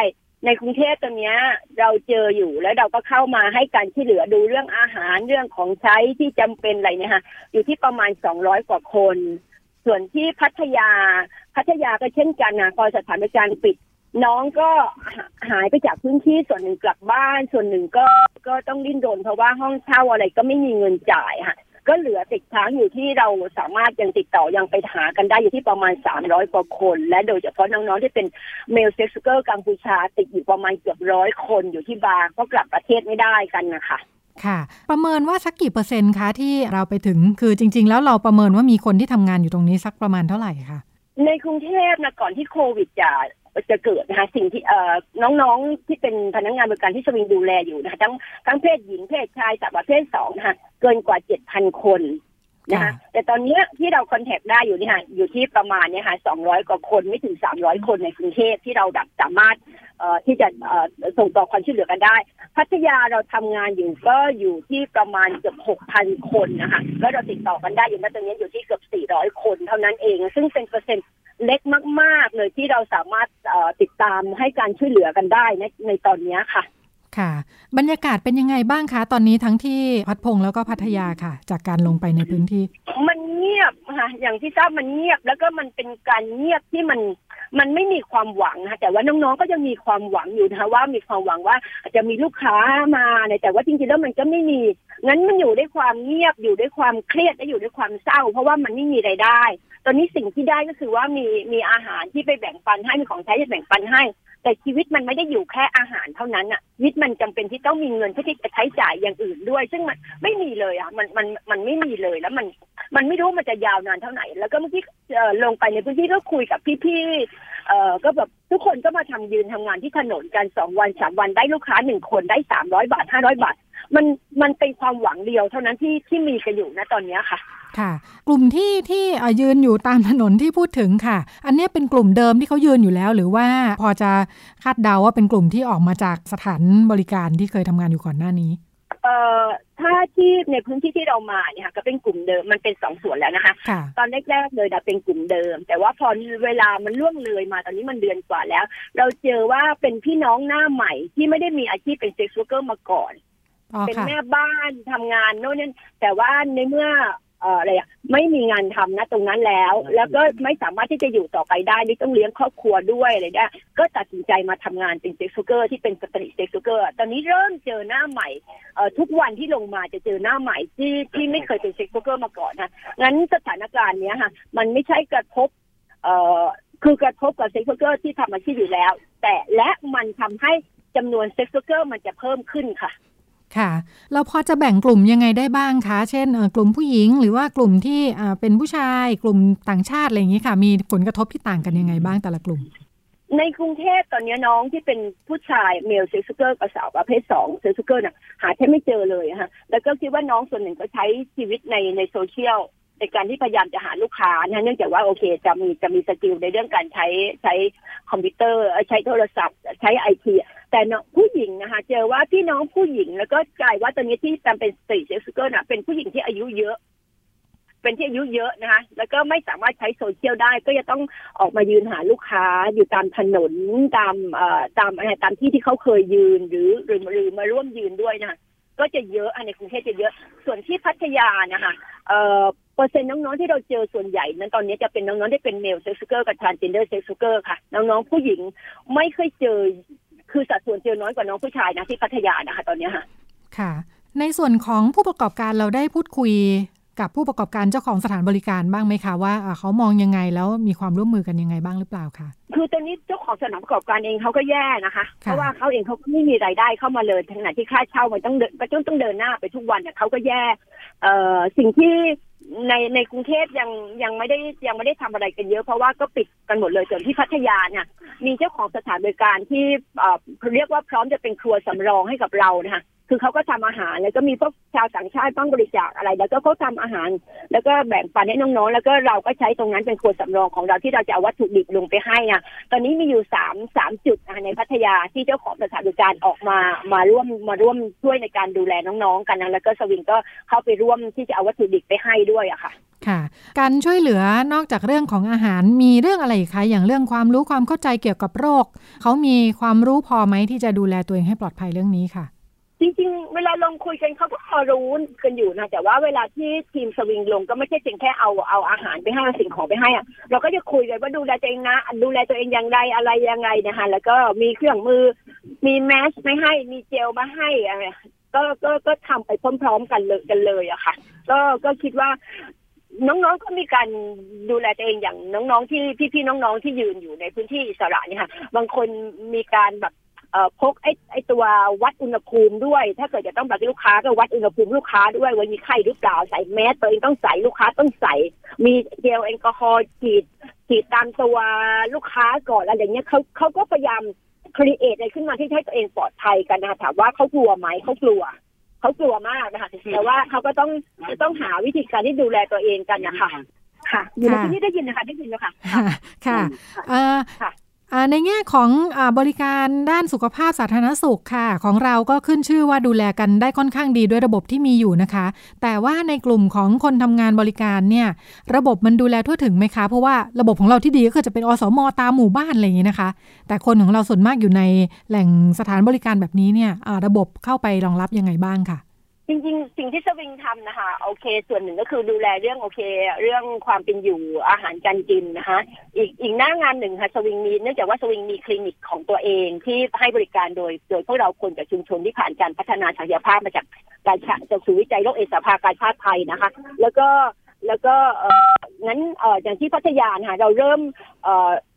ในกรุงเทพตอนนี้เราเจออยู่แล้วเราก็เข้ามาให้การช่วยเหลือดูเรื่องอาหารเรื่องของใช้ที่จำเป็นอะไรเนี่ยค่ะอยู่ที่ประมาณสองร้อยกว่าคนส่วนที่พัทยาพัทยาก็เช่นกันนะพอสถานการณ์ปิดน้องก็หายไปจากพื้นที่ส่วนหนึ่งกลับบ้านส่วนหนึ่งก็ก็ต้องดิ้นรนเพราะว่าห้องเช่าอะไรก็ไม่มีเงินจ่ายค่ะก็เหลือติดค้างอยู่ที่เราสามารถยังติดต่อยังไปหากันได้อยู่ที่ประมาณสามร้อยกว่าคนและโดยเฉพาะน้องๆที่เป็นเมลเซ็กซ์เกอร์กัมพูชาติดอยู่ประมาณเกือบร้อยคนอยู่ที่บาร์ก็กลับประเทศไม่ได้กันนะคะค่ะประเมินว่าสักกี่เปอร์เซ็นต์คะที่เราไปถึงคือจริงๆแล้วเราประเมินว่ามีคนที่ทำงานอยู่ตรงนี้สักประมาณเท่าไหร่คะในกรุงเทพนะก่อนที่โควิดจะจะเกิดนะคะสิ่งที่เอ่อน้องๆที่เป็นพนักงานบริการที่สวิงดูแลอยู่นะคะทั้งทั้งเพศหญิงเพศชายสัตวเพศสองค่ะเกินกว่า เจ็ดพัน คน นะคะแต่ตอนนี้ที่เราคอนแทคได้อยู่นี่ค่ะอยู่ที่ประมาณเนี่ยค่ะสองร้อยกว่าคนไม่ถึงสามร้อยคนในกรุงเทพที่เราดับสามารถที่จะส่งต่อความช่วยเหลือกันได้พัทยาเราทำงานอยู่ก็อยู่ที่ประมาณเกือบ หกพัน คนนะคะแล้วเราติดต่อกันได้อยู่ณตอนนี้อยู่ที่เกือบสี่ร้อยคนเท่านั้นเองซึ่งเป็นเปอร์เซ็นต์เล็กมากๆเลยที่เราสามารถติดตามให้การช่วยเหลือกันได้ในในตอนนี้ค่ะค่ะบรรยากาศเป็นยังไงบ้างคะตอนนี้ทั้งที่พัดพงแล้วก็พัทยาค่ะจากการลงไปในพื้นที่มันเงียบค่ะอย่างที่ทราบมันเงียบแล้วก็มันเป็นการเงียบที่มันมันไม่มีความหวังค่ะแต่ว่าน้องๆก็ยังมีความหวังอยู่นะคะว่ามีความหวังว่าจะมีลูกค้ามาแต่ว่าจริงๆแล้วมันก็ไม่มีงั้นมันอยู่ด้วยความเงียบอยู่ด้วยความเครียดและอยู่ด้วยความเศร้าเพราะว่ามันไม่มีรายได้ตอนนี้สิ่งที่ได้ก็คือว่ามีมีอาหารที่ไปแบ่งปันให้มีของใช้ที่แบ่งปันให้แต่ชีวิตมันไม่ได้อยู่แค่อาหารเท่านั้นอ่ะชีวิตมันจำเป็นที่ต้องมีเงินเพื่อที่จะใช้จ่ายอย่างอื่นด้วยซึ่งมันไม่มีเลยอ่ะมันมันมันไม่มีเลยแล้วมันมันไม่รู้มันจะยาวนานเท่าไหร่แล้วก็เมื่อกี้ลงไปในพื้นที่ก็คุยกับพี่ๆเอ่อก็แบบทุกคนก็มาทำยืนทำงานที่ถนนกันสองวันสามวันได้ลูกค้าหนึ่งคนได้สามร้อยบาทห้าร้อยบาทมันมันเป็นความหวังเดียวเท่านั้นที่ที่มีกันอยู่ณตอนนี้ค่ะค่ะกลุ่มที่ที่ยืนอยู่ตามถนนที่พูดถึงค่ะอันนี้เป็นกลุ่มเดิมที่เขายืนอยู่แล้วหรือว่าพอจะคาดเดาว่าเป็นกลุ่มที่ออกมาจากสถานบริการที่เคยทำงานอยู่ก่อนหน้านี้เอ่อถ้าที่ในพื้นที่ที่เรามาเนี่ยค่ะก็เป็นกลุ่มเดิมมันเป็นสองส่วนแล้วนะคะตอนแรกๆเลยนะเป็นกลุ่มเดิมแต่ว่าพอเวลามันล่วงเลยมาตอนนี้มันเดือนกว่าแล้วเราเจอว่าเป็นพี่น้องหน้าใหม่ที่ไม่ได้มีอาชีพเป็นเซ็กซ์เวิร์กเกอร์มาก่อนเป็นแม่บ้านทำงานโน่นนั่นแต่ว่าในเมื่ออะไรอ่ะไม่มีงานทำนะตรงนั้นแล้วแล้วก็ไม่สามารถที่จะอยู่ต่อไปได้นี่ต้องเลี้ยงครอบครัวด้วยอะไรได้ก็ตัดสินใจมาทำงานเป็นเซ็กซ์เวิร์กเกอร์ที่เป็นสตรีทเซ็กซ์เวิร์กเกอร์ตอนนี้เริ่มเจอหน้าใหม่ทุกวันที่ลงมาจะเจอหน้าใหม่ที่ที่ไม่เคยเป็นเซ็กซ์เวิร์กเกอร์มาก่อนนะงั้นสถานการณ์เนี้ยค่ะมันไม่ใช่กระทบคือกระทบกับเซ็กซ์เวิร์กเกอร์ที่ทำอาชีพอยู่แล้วแต่และมันทำให้จำนวนเซ็กซ์เวิร์กเกอร์มันจะเพิ่มขึ้นค่ะค่ะเราพอจะแบ่งกลุ่มยังไงได้บ้างคะเช่นกลุ่มผู้หญิงหรือว่ากลุ่มที่เป็นผู้ชายกลุ่มต่างชาติอะไรอย่างนี้ค่ะมีผลกระทบที่ต่างกันยังไงบ้างแต่ละกลุ่มในกรุงเทพตอนนี้น้องที่เป็นผู้ชายเมลเซ็กซ์เวิร์กเกอร์กับสาวประเภทสองเซ็กซ์เวิร์กเกอร์น่ะหาแทบไม่เจอเลยค่ะแล้วก็คิดว่าน้องส่วนหนึ่งก็ใช้ชีวิตในในโซเชียลในการที่พยายามจะหาลูกค้านะเนื่องจากว่าโอเคจะมีจะมีสกิลในเรื่องการใช้ใช้คอมพิวเตอร์ใช้โทรศัพท์ใช้ไอทีแต่ผู้หญิงนะคะเจอว่าพี่น้องผู้หญิงแล้วก็กลายว่าตอนนี้ที่จำเป็นสตรีทเซ็กซ์เวิร์กเกอร์น่ะเป็นผู้หญิงที่อายุเยอะเป็นที่อายุเยอะนะคะแล้วก็ไม่สามารถใช้โซเชียลได้ก็จะต้องออกมายืนหาลูกค้าอยู่ตามถนนตามเอ่อตามอะไรตามที่ที่เขาเคยยืนหรือหรือหรือมาร่วมยืนด้วยนะก็จะเยอะในกรุงเทพจะเยอะส่วนที่พัทยานะคะเอ่อเปอร์เซ็นต์น้องๆที่เราเจอส่วนใหญ่นั้นตอนนี้จะเป็นน้องๆที่เป็นเมลเซ็กซ์เวิร์กเกอร์กับทรานส์เจนเดอร์เซ็กซ์เวิร์กเกอร์ค่ะน้องๆผู้หญิงไม่เคยเจอคือสัดส่วนเจอน้อยกว่าน้องผู้ชายนะที่พัทยานะคะตอนนี้ค่ะค่ะในส่วนของผู้ประกอบการเราได้พูดคุยกับผู้ประกอบการเจ้าของสถานบริการบ้างไหมคะว่าเขามองยังไงแล้วมีความร่วมมือกันยังไงบ้างหรือเปล่าคะคือตอนนี้เจ้าของสถานประกอบการเองเขาก็แย่นะคะเพราะว่าเขาเองเขาไม่มีรายได้เข้ามาเลยขณะที่ค่าเช่ามันต้องเดินก็ต้องเดินหน้าไปทุกวันเนี่ยเขาก็แย่เอ่อสิ่งที่ในในกรุงเทพยังยังไม่ได้ยังไม่ได้ทำอะไรกันเยอะเพราะว่าก็ปิดกันหมดเลยส่วนที่พัทยาเนี่ยมีเจ้าของสถานบริการที่เรียกว่าพร้อมจะเป็นครัวสำรองให้กับเรานะคะคือเขาก็ทำอาหารแล้วก็มีพวกชาวต่างชาติต้องบริจาคอะไรแล้วก็เขาทำอาหารแล้วก็แบ่งปันให้น้องๆแล้วก็เราก็ใช้ตรงนั้นเป็นครัวสำรองของเราที่เราจะเอาวัตถุดิบลงไปให้อ่ะตอนนี้มีอยู่สาม สามจุดในพัทยาที่เจ้าของสถานบริการออกมามาร่วมมาร่วมช่วยในการดูแลน้องๆกันนะแล้วก็สวิงก็เข้าไปร่วมที่จะเอาวัตถุดิบไปให้ด้วยอะค่ะค่ะการช่วยเหลือนอกจากเรื่องของอาหารมีเรื่องอะไรคะอย่างเรื่องความรู้ความเข้าใจเกี่ยวกับโรคเขามีความรู้พอไหมที่จะดูแลตัวเองให้ปลอดภัยเรื่องนี้ค่ะจริงๆเวลาลงคุยกันเขาก็พอรู้กันอยู่นะแต่ว่าเวลาที่ทีมสวิงลงก็ไม่ใช่เพียงแค่เอาเอาอาหารไปให้สิ่งของไปให้อะเราก็จะคุยกันว่าดูแลตัวเองนะดูแลตัวเองอย่างไรอะไรยังไงนะคะแล้วก็มีเครื่องมือมีแมสไม่ให้มีเจลมาให้อะไรก็ก็ก็ทำไปพร้อมๆกันเลยกันเลยอะค่ะก็ก็คิดว่าน้องๆก็มีการดูแลตัวเองอย่างน้องๆที่พี่ๆน้องๆที่ยืนอยู่ในพื้นที่อิสระเนี่ยค่ะบางคนมีการแบบเอ่อพกไอ้ไอ้ตัววัดอุณหภูมิด้วยถ้าเกิดจะต้องแบบลูกค้าก็วัดอุณหภูมิลูกค้าด้วยว่ามีไข้หรือเปล่าใส่แมสตัวเองต้องใส่ลูกค้าต้องใส่มีเจลแอลกอฮอล์ฉีดฉีดตามตัวลูกค้าก่อนอะไรอย่างเงี้ยเขาเขาก็พยายามครีเอทอะไรขึ้นมาที่ให้ตัวเองปลอดภัยกันนะถามว่าเขากลัวไหมเขากลัว เขากลัวมากนะคะแต่ว่าเขาก็ต้องต้องหาวิธีการที่ดูแลตัวเองกันนะคะค่ะอยู่ในที่ได้ยินนะคะได้ยินแล้วค่ะค่ะค่ะในแง่ของบริการด้านสุขภาพสาธารณสุขค่ะของเราก็ขึ้นชื่อว่าดูแลกันได้ค่อนข้างดีด้วยระบบที่มีอยู่นะคะแต่ว่าในกลุ่มของคนทำงานบริการเนี่ยระบบมันดูแลทั่วถึงไหมคะเพราะว่าระบบของเราที่ดีก็คือจะเป็นอสม.ตามหมู่บ้านอะไรอย่างนี้นะคะแต่คนของเราส่วนมากอยู่ในแหล่งสถานบริการแบบนี้เนี่ยระบบเข้าไปรองรับยังไงบ้างค่ะจริงๆสิ่งที่สวิงทำนะคะโอเคส่วนหนึ่งก็คือดูแลเรื่องโอเคเรื่องความเป็นอยู่อาหารการกินนะคะอีกอีกหน้างานหนึ่งค่ะสวิงมีเนื่องจากว่าสวิงมีคลินิกของตัวเองที่ให้บริการโดยโดยพวกเราคนจากชุมชนที่ผ่านการพัฒนาศักยภาพมาจากการจากศูนย์วิจัยโรคเอดส์สภากาชาดไทยนะคะแล้วก็แล้วก็งั้นอย่างที่พัทยาค่ะเราเริ่ม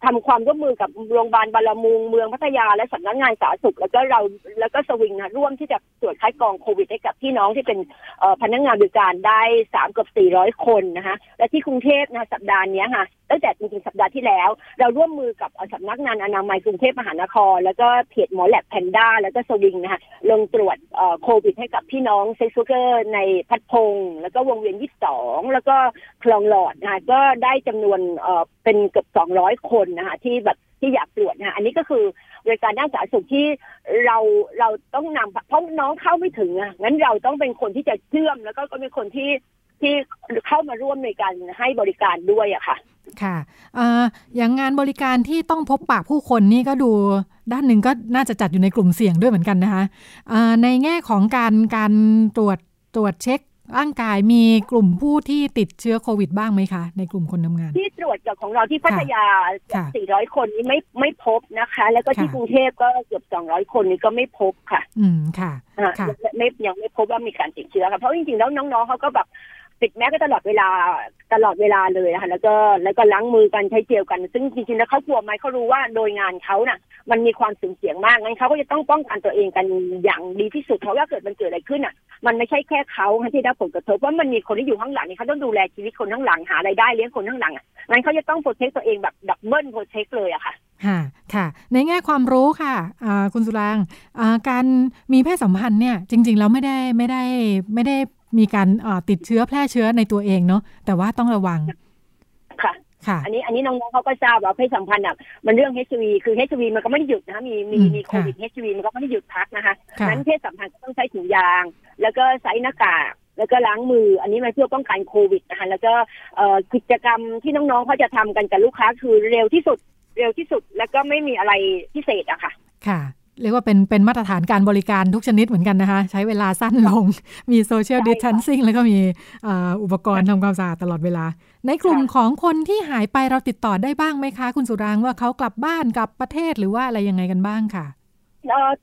ทำความร่วมมือกับโรงพยาบาลบารมุงเมืองพัทยาและสำนักงานสาธารณสุขแล้วก็เราแล้วก็สวิงค่ะร่วมที่จะตรวจคัดกรองโควิดให้กับพี่น้องที่เป็นพนักงานบริการได้สามเกือบสี่ร้อยคนนะคะและที่กรุงเทพนะสัปดาห์นี้ค่ะตั้งแต่จริงๆสัปดาห์ที่แล้วเราร่วมมือกับสำนักงานอนามัยกรุงเทพมหานครแล้วก็เพจหมอแลบแพนด้าแล้วก็สวิงนะคะลงตรวจโควิดให้กับพี่น้องเซ็กซ์เวิร์กเกอร์ในพัดพงษ์แล้วก็วงเวียนยี่สิบสองแล้วก็คลองหลอดนะคะก็ได้จำนวนเป็นเกือบสองร้อยคนนะคะที่แบบที่อยากตรวจนะคะอันนี้ก็คือบริการด้านสาธารณสุขที่เราเราต้องนำเพราะน้องเข้าไม่ถึงอ่ะงั้นเราต้องเป็นคนที่จะเชื่อมแล้วก็ก็เป็นคนที่ที่เข้ามาร่วมในการให้บริการด้วยอะค่ะค่ะเอ่ออย่างงานบริการที่ต้องพบปะผู้คนนี่ก็ดูด้านหนึ่งก็น่าจะจัดอยู่ในกลุ่มเสี่ยงด้วยเหมือนกันนะคะเอ่อในแง่ของการการตรวจตรวจเช็คร่างกายมีกลุ่มผู้ที่ติดเชื้อโควิดบ้างไหมคะในกลุ่มคนทำงานที่ตรวจจากของเราที่พัทยาสี่ร้อยคนนี้ไม่ไม่พบนะคะแล้วก็ที่กรุงเทพก็เกือบสองร้อยคนนี้ก็ไม่พบค่ะอืมค่ะค่ะไม่ยังไม่พบว่ามีการติดเชื้อค่ะเพราะจริงๆแล้วน้องๆเขาก็แบบปิดแมสก็ตลอดเวลาตลอดเวลาเลยนะคะแล้วก็แล้วก็ล้างมือกันใช้เจลกันซึ่งจริงๆแล้วเขากลัวไหมเขารู้ว่าโดยงานเขาน่ะมันมีความสูญเสียงมากงั้นเขาก็จะต้องป้องกันตัวเองกันอย่างดีที่สุดเพราะว่าเกิดมันเกิดอะไรขึ้นอ่ะมันไม่ใช่แค่เขาที่ได้ผลกระทบว่ามันมีคนที่อยู่ข้างหลังนี่เขาต้องดูแลชีวิตคนข้างหลังหารายได้เลี้ยงคนข้างหลังอ่ะงั้นเขาจะต้องโปรเทคตัวเองแบบดับเบิลโปรเทคเลยอะค่ะค่ะค่ะในแง่ความรู้ค่ะคุณสุรางการมีเพศสัมพันธ์เนี่ยจริงๆแล้วไม่ได้ไม่ได้ไม่ได้มีการติดเชื้อแพร่เชื้อในตัวเองเนาะแต่ว่าต้องระวังค่ะค่ะอันนี้อันนี้น้องๆเขาก็ทราบว่าเพศสัมพันธ์อ่ะมันเรื่อง เอช ไอ วี คือ เอช ไอ วี มันก็ไม่ได้หยุดนะคะมีมีมีโควิด เอช ไอ วี มันก็ไม่ได้หยุดพักนะคะงั้นเพศสัมพันธ์ก็ต้องใช้ถุงยางแล้วก็ใส่หน้ากากแล้วก็ล้างมืออันนี้มาเพื่อป้องกันโควิดนะคะแล้วก็กิจกรรมที่น้องๆเขาจะทำกันกับลูกค้าคือเร็วที่สุดเร็วที่สุดแล้วก็ไม่มีอะไรพิเศษอะค่ะค่ะเรียกว่าเป็นเป็นมาตรฐานการบริการทุกชนิดเหมือนกันนะคะใช้เวลาสั้นลงมีโซเชียลดิสแทนซิ่งแล้วก็มีอุปกรณ์ทำความสะอาดตลอดเวลาในกลุ่มของคนที่หายไปเราติดต่อได้บ้างไหมคะคุณสุรางว่าเขากลับบ้านกลับประเทศหรือว่าอะไรยังไงกันบ้างค่ะ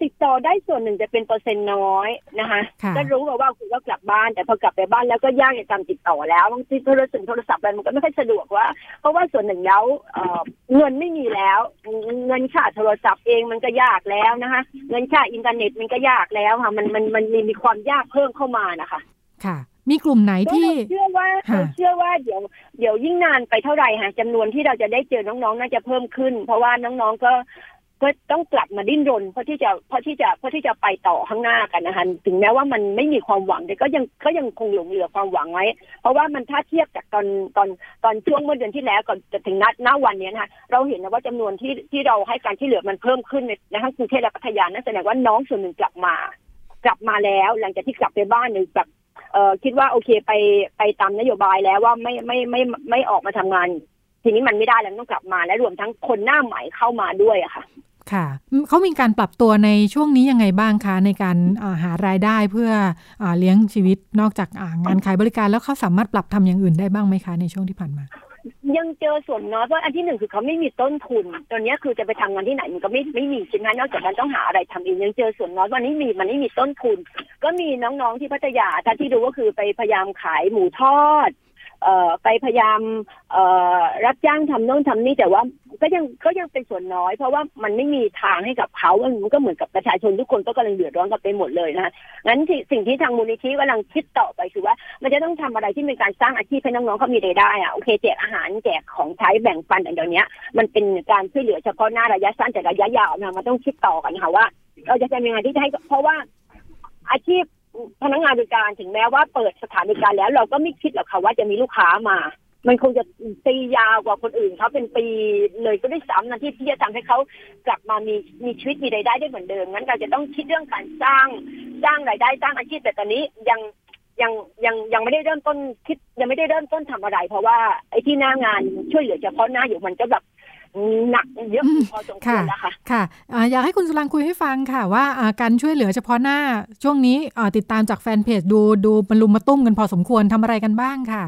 ติดต่อได้ส่วนหนึ่งจะเป็นเปอร์เซ็นต์น้อยนะคะก็รู้ว่าว่าคุณก็กลับบ้านแต่พอกลับไปบ้านแล้วก็ยากในการติดต่อแล้วบางทีโทรศัพท์โทรศัพท์อะไรมันก็ไม่ค่อยสะดวกว่าเพราะว่าส่วนหนึ่งแล้วเงินไม่มีแล้วเงินค่าโทรศัพท์เองมันก็ยากแล้วนะคะเงินค่าอินเทอร์เน็ตมันก็ยากแล้วค่ะมันมันมันมีความยากเพิ่มเข้ามานะคะค่ะมีกลุ่มไหนที่เชื่อว่าเชื่อว่าเดี๋ยวเดี๋ยวยิ่งนานไปเท่าไหร่ค่ะจำนวนที่เราจะได้เจอน้องๆน่าจะเพิ่มขึ้นเพราะว่าน้องๆก็ก็ต้องกลับมาดิ้นรนเพื่อที่จะเพื่อที่จะเพื่อที่จะไปต่อข้างหน้ากันนะคะถึงแม้ว่ามันไม่มีความหวังแต่ก็ยังก็ยังคงหลงเหลือความหวังไว้เพราะว่ามันถ้าเทียบจากตอนตอนตอนช่วงเมื่อเดือนที่แล้วก่อนจะถึงนัดหน้าวันนี้นะคะเราเห็นนะว่าจำนวนที่ที่เราให้การที่เหลือมันเพิ่มขึ้นในทั้งกรุงเทพและพัทยานั่นแสดงว่าน้องส่วนหนึ่งกลับมากลับมาแล้วหลังจากที่กลับไปบ้านหรือแบบเอ่อคิดว่าโอเคไปไปตามนโยบายแล้วว่าไม่ไม่ไม่ไม่ออกมาทำงานทีนี้มันไม่ได้แล้วต้องกลับมาและรวมทั้งคนหน้าใหม่เข้ามาด้วยอะค่ะค่ะเขามีการปรับตัวในช่วงนี้ยังไงบ้างคะในการหารายได้เพื่อเลี้ยงชีวิตนอกจากงานขายบริการแล้วเขาสามารถปรับทำอย่างอื่นได้บ้างไหมคะในช่วงที่ผ่านมายังเจอส่วนน้อยเพราะอันที่หนึ่งคือเขาไม่มีต้นทุนตอนนี้คือจะไปทำงานที่ไหนมันก็ไม่ไม่มีใช่ไหมนอกจากนั้นต้องหาอะไรทำเองยังเจอส่วนน้อยวันนี้มีมันไม่มีต้นทุนก็มีน้องๆที่พัทยาท่านที่ดูก็คือไปพยายามขายหมูทอดไปพยายามรับจ้างทำโน่นทำนี่แต่ว่าก็ยังก็ยังเป็นส่วนน้อยเพราะว่ามันไม่มีทางให้กับเขามันก็เหมือนกับประชาชนทุกคนก็กำลังเดือดร้อนกันไปหมดเลยนะคะงั้นสิ่งที่ทางมูลนิธิกำลังคิดต่อไปคือว่ามันจะต้องทำอะไรที่เป็นการสร้างอาชีพให้น้องๆเขามีรายได้อะโอเคแจกอาหารแจกของใช้แบ่งปันอย่างเดียวนี้มันเป็นการช่วยเหลือเฉพาะหน้าระยะสั้นแต่ระยะยาวนะมันต้องคิดต่อกันค่ะว่าเราจะทำยังไงที่จะให้เพราะว่าอาชีพ พนักงานบริการถึงแม้ว่าเปิดสถานบริการแล้วเราก็ไม่คิดหรอกค่ะว่าจะมีลูกค้ามามันคงจะตียาวกว่าคนอื่นเขาเป็นปีเลยก็ได้สามนาทีที่จะทำให้เขากลับมามีมีชีวิตมีรายได้ได้เหมือนเดิมงั้นเราจะต้องคิดเรื่องการสร้างสร้างรายได้สร้างอาชีพแต่ตอนนี้ยังยังยังยังไม่ได้เริ่มต้นคิดยังไม่ได้เริ่มต้นทำอะไรเพราะว่าไอ้ที่หน้างานช่วยเหลือเฉพาะหน้าอยู่มันก็แบบหนักเยอะพอสมควรนะคะค่ะอยากให้คุณสุรางคุยให้ฟังค่ะว่าการช่วยเหลือเฉพาะหน้าช่วงนี้ติดตามจากแฟนเพจดูดูมันลุมมาตุ้มกันพอสมควรทำอะไรกันบ้างค่ะ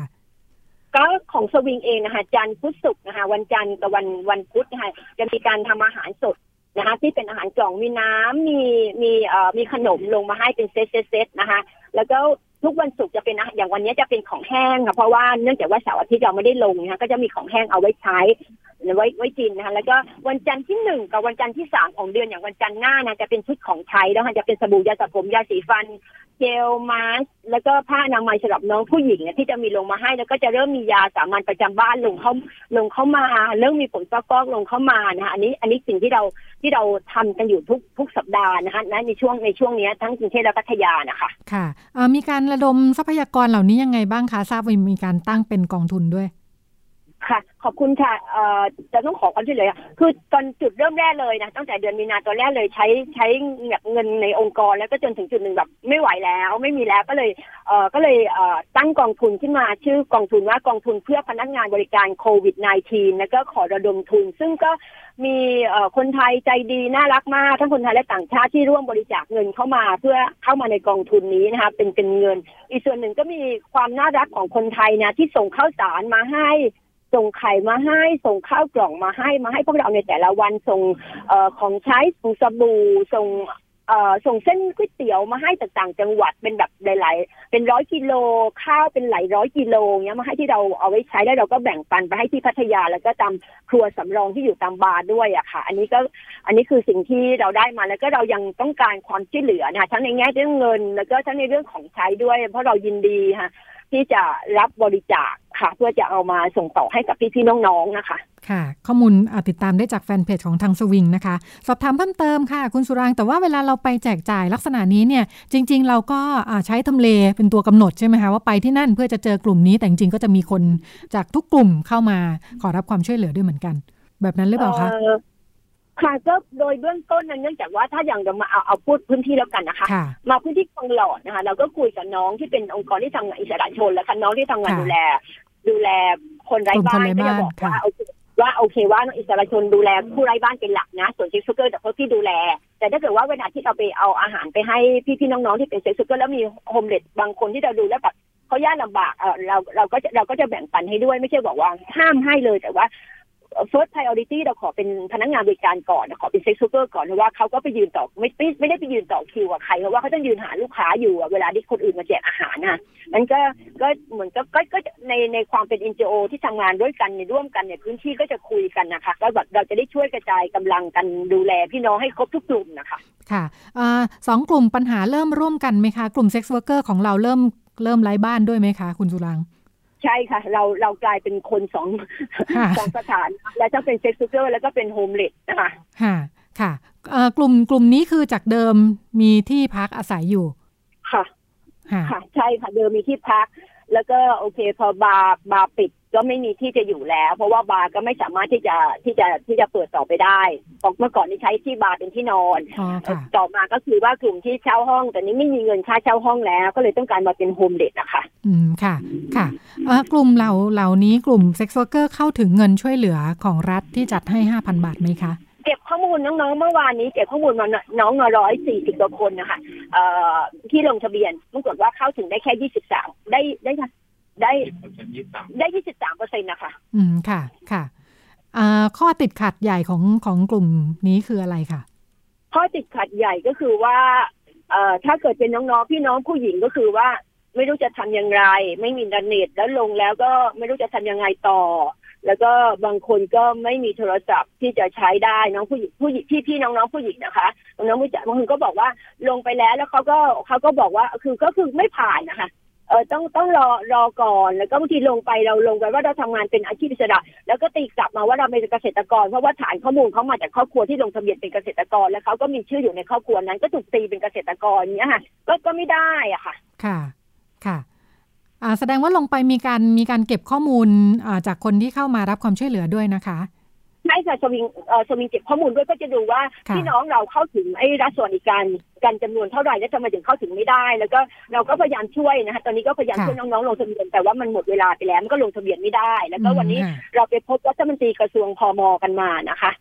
ก็ของสวิงเองนะคะจันทร์พุธศุกร์นะคะวันจันทร์กับวันวันพุธนะคะจะมีการทำอาหารสดนะคะที่เป็นอาหารกล่องมีน้ำมีมีเอ่อมีขนมลงมาให้เป็นเซตเซตเซตนะคะแล้วก็ทุกวันศุกร์จะเป็นอย่างวันนี้จะเป็นของแห้งค่ะเพราะว่าเนื่องจากว่าเสาร์อาทิตย์เราไม่ได้ลงนะคะก็จะมีของแห้งเอาไว้ใช้ไว้ไว้กินนะคะแล้วก็วันจันทร์ที่หนึ่งกับวันจันทร์ที่สามของเดือนอย่างวันจันทร์หน้านะจะเป็นชุดของใช้แล้วค่ะจะเป็นสบู่ยาสระผมยาสีฟันเจลมาสแล้วก็ผ้าอนามัยสำหรับน้องผู้หญิงเนี่ยที่จะมีลงมาให้แล้วก็จะเริ่มมียาสามัญประจำบ้านลงเข้าลงเข้ามาเริ่มมีผลฟอกลงเข้ามานะคะอันนี้อันนี้สิ่งที่เราที่เราทำกันอยู่ทุกทุกสัปดาห์นะคะในช่วงในช่วงนี้ทั้งกรุงเทพและพัทยานะคะค่ะมีการระดมทรัพยากรเหล่านี้ยังไงบ้างคะทราบว่ามีการตั้งเป็นกองทุนด้วยค่ะขอบคุณค่ะจะต้องขอความช่วยเหลือคือตอนจุดเริ่มแรกเลยนะตั้งแต่เดือนมีนาตอนแรกเลยใช้ใช้เงินในองค์กรแล้วก็จนถึงจุดหนึ่งแบบไม่ไหวแล้วไม่มีแล้วก็เลยเอ่อก็เลยเอ่อตั้งกองทุนขึ้นมาชื่อกองทุนว่ากองทุนเพื่อพนักงานบริการโควิด สิบเก้า แล้วก็ขอระดมทุนซึ่งก็มีคนไทยใจดีน่ารักมากทั้งคนไทยและต่างชาติที่ร่วมบริจาคเงินเข้ามาเพื่อเข้ามาในกองทุนนี้นะคะเป็นเป็นเงินอีกส่วนหนึ่งก็มีความน่ารักของคนไทยนะที่ส่งข้าวสารมาให้ส่งไข่มาให้ส่งข้าวกล่องมาให้มาให้พวกเราในแต่ละวันส่งเอ่อของใช้ส่งสบู่ส่งเอ่อส่งเส้นก๋วยเตี๋ยวมาให้ต่างๆจังหวัดเป็นแบบหลายๆเป็นร้อยกิโลข้าวเป็นหลายร้อยกิโลเงี้ยมาให้ที่เราเอาไว้ใช้แล้วเราก็แบ่งปันไปให้ที่พัทยาแล้วก็ตามครัวสำรองที่อยู่ตามบาร์ด้วยอะค่ะอันนี้ก็อันนี้คือสิ่งที่เราได้มาแล้วก็เรายังต้องการความช่วยเหลือนะทั้งในแง่เรื่องเงินแล้วก็ทั้งในเรื่องของใช้ด้วยเพราะเรายินดีค่ะที่จะรับบริจาคค่ะเพื่อจะเอามาส่งต่อให้กับพี่ๆน้องๆนะคะค่ะข้อมูลติดตามได้จากแฟนเพจของทางสวิงนะคะสอบถามเพิ่มเติมค่ะคุณสุรางแต่ว่าเวลาเราไปแจกจ่ายลักษณะนี้เนี่ยจริงๆเราก็ใช้ทำเลเป็นตัวกำหนดใช่ไหมคะว่าไปที่นั่นเพื่อจะเจอกลุ่มนี้แต่จริงๆก็จะมีคนจากทุกกลุ่มเข้ามาขอรับความช่วยเหลือด้วยเหมือนกันแบบนั้นหรือเปล่าคะค่ะก็โดยเบื้องต้นนั้นเนื่องจากว่าถ้าอย่างเดี๋ยวมาเอาเอาพูดพื้นที่แล้วกันนะคะมาพื้นที่คลองหลอดนะคะเราก็คุยกับน้องที่เป็นองค์กรที่ทำงานอิสระชนและค่ะน้องที่ทำงานดูแลดูแลคนไร้บ้านก็จะบอกว่าเอาว่าโอเคว่าอิสระชนดูแลผู้ไร้บ้านเป็นหลักนะส่วนเซ็กซ์เวิร์กเกอร์แต่พวกที่ดูแลแต่ถ้าเกิดว่าเวลาที่เราไปเอาอาหารไปให้พี่ๆน้องๆที่เป็นเซ็กซ์เวิร์กเกอร์แล้วมีโฮมเลสบางคนที่เราดูแลแบบเขายากลำบากเออเราเราก็เราก็จะแบ่งปันให้ด้วยไม่ใช่บอกว่าห้ามให้เลยแต่ว่าfirst priority เราขอเป็นพนักงานบริการก่อนขอเป็นเซ็กซ์ซูเปอร์ก่อนเพราะว่าเขาก็ไปยืนต่อไม่ไม่ได้ไปยืนต่อคิวกับใครเพราะว่าเขาต้องยืนหาลูกค้าอยู่เวลาที่คนอื่นมาแจกอาหารน่ะนั้นก็ก็เหมือนก็ก็ในในความเป็น เอ็น จี โอ ที่ทำงานด้วยกันในร่วมกันในพื้นที่ก็จะคุยกันนะคะก็แบบเราจะได้ช่วยกระจายกำลังกันดูแลพี่น้องให้ครบทุกกลุ่มนะคะค่ะสองกลุ่มปัญหาเริ่มร่วมกันไหมคะกลุ่มเซ็กซ์เวิร์กเกอร์ของเราเริ่มเริ่มไร้บ้านด้วยไหมคะคุณสุรางใช่ค่ะเราเรากลายเป็นคนสองสองสถานและจะเป็นเซ็กซ์เวิร์กเกอร์แล้วก็เป็นโฮมเลสนะคะค่ะค่ะกลุ่มกลุ่มนี้คือจากเดิมมีที่พักอาศัยอยู่ค่ะค่ะใช่ค่ะเดิมมีที่พักแล้วก็โอเคพอบาร์บาร์ปิดก็ไม่มีที่จะอยู่แล้วเพราะว่าบาร์ก็ไม่สามารถที่จะที่จะที่จะเปิดต่อไปได้เมื่อก่อนนี่ใช้ที่บาร์เป็นที่นอนต่อมาก็คือว่ากลุ่มที่เช่าห้องแต่นี้ไม่มีเงินค่าเช่าห้องแล้วก็เลยต้องการมาเป็นโฮมเลสนะคะอืมค่ะค่ะกลุ่มเหล่าเหล่านี้กลุ่มเซ็กซ์เวิร์กเกอร์เข้าถึงเงินช่วยเหลือของรัฐที่จัดให้ ห้าพัน บาทไหมคะเก็บข้อมูลน้องๆเมื่อวานนี้เก็บข้อมูลมาน้องหนึ่งร้อยสี่สิบกว่าคนนะคะเอ่อที่ลงทะเบียนปรากฏว่าเข้าถึงได้แค่ยี่สิบสามได้ได้ได้ได้ ยี่สิบสามเปอร์เซ็นต์ นะคะอืมค่ะค่ะอ่าข้อติดขัดใหญ่ของของกลุ่มนี้คืออะไรคะข้อติดขัดใหญ่ก็คือว่าเอ่อถ้าเกิดเป็นน้องๆพี่น้องผู้หญิงก็คือว่าไม่รู้จะทำอย่างไรไม่มีอินเทอร์เน็ตแล้วลงแล้วก็ไม่รู้จะทำยังไงต่อแล้วก็บางคนก็ไม่มีโทรศัพท์ที่จะใช้ได้น้องผู้หญิงผู้หญิงพี่พี่น้องน้องผู้หญิงนะคะน้องผู้หญิงบางคนก็บอกว่าลงไปแล้วแล้วเขาก็เขาก็บอกว่าคือก็คือไม่ผ่านนะคะ เออต้องต้องรอรอก่อนแล้วก็บางทีลงไปเราลงไปว่าเราทำงานเป็นอาชีพอิสระแล้วก็ตีกลับมาว่าเราเป็นเกษตรกรเพราะว่าฐานข้อมูลเขามาจากครอบครัวที่ลงทะเบียนเป็นเกษตรกรแล้วเขาก็มีชื่ออยู่ในครอบครัวนั้นก็ถูกตีเป็นเกษตรกรเนี้ยค่ะก็ก็ไม่ได้อ่ะค่ะค่ะค่ะแสดงว่าลงไปมีการมีการเก็บข้อมูลจากคนที่เข้ามารับความช่วยเหลือด้วยนะคะใช่ค่ะสวิงสวิงเก็บข้อมูลด้วยก็จะดูว่าพี่น้องเราเข้าถึงไอ้รัฐสวัสดิการกันจำนวนเท่าไหร่และทำไมถึงเข้าถึงไม่ได้แล้วก็เราก็พยายามช่วยนะคะตอนนี้ก็พยายามช่วยน้องๆลงทะเบียนแต่ว่ามันหมดเวลาไปแล้วมันก็ลงทะเบียนไม่ได้แล้วก็วันนี้เราไปพบรัฐมนตรีกระทรวงพม.กันมานะคะ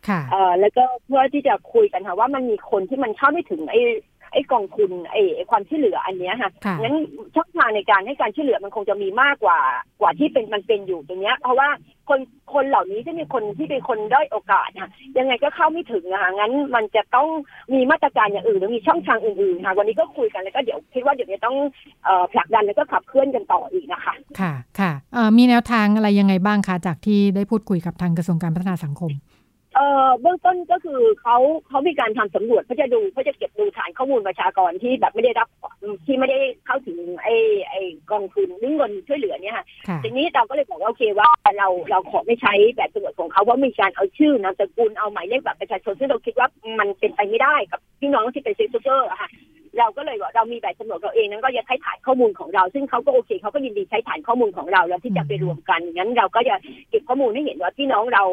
แล้วก็เพื่อที่จะคุยกันค่ะว่ามันมีคนที่มันเข้าไม่ถึงไอ้ไอ้กองทุนไอ้ความช่วยเหลืออันนี้ค่ะงั้นช่องทางในการให้การช่วยเหลือมันคงจะมีมากกว่ากว่าที่เป็นมันเป็นอยู่ตรงนี้เพราะว่าคนคนเหล่านี้ที่มีคนที่เป็นคนด้อยโอกาสค่ะยังไงก็เข้าไม่ถึงนะคะงั้นมันจะต้องมีมาตรการอย่างอื่นหรือมีช่องทางอื่นๆค่ะวันนี้ก็คุยกันแล้วก็เดี๋ยวคิดว่าเดี๋ยวจะต้องผลักดันแล้วก็ขับเคลื่อนกันต่ออีกนะคะค่ะค่ะมีแนวทางอะไรยังไงบ้างคะจากที่ได้พูดคุยกับทางกระทรวงการพัฒนาสังคมเอ่อเบื้องต้นก็คือเขาเขามีการทำสำรวจเพื่อจะดูเพื่อจะเก็บดูฐานข้อมูลประชากรที่แบบไม่ได้รับที่ไม่ได้เข้าถึงไอ้ไอ้กองทุนหรือเงินช่วยเหลือเนี่ยค่ะทีนี้เราก็เลยบอกว่าโอเคว่าเราเราขอไม่ใช้แบบสำรวจของเขาว่ามีการเอาชื่อนามสกุลเอาหมายเลขแบบประชาชนซึ่งเราคิดว่ามันเป็นไปไม่ได้กับพี่น้องที่เป็นเซ็กซ์เวิร์กเกอร์ค่ะเราก็เลยว่าเรามีแบบสำรวจเราเองนั้นก็จะใช้ฐานข้อมูลของเราซึ่งเขาก็โอเคเขาก็ยินดีใช้ฐานข้อมูลของเราแล้วที่จะไปรวมกันงั้นเราก็จะเก็บข้อมูลให้เห็นว่าพี่น้องเรา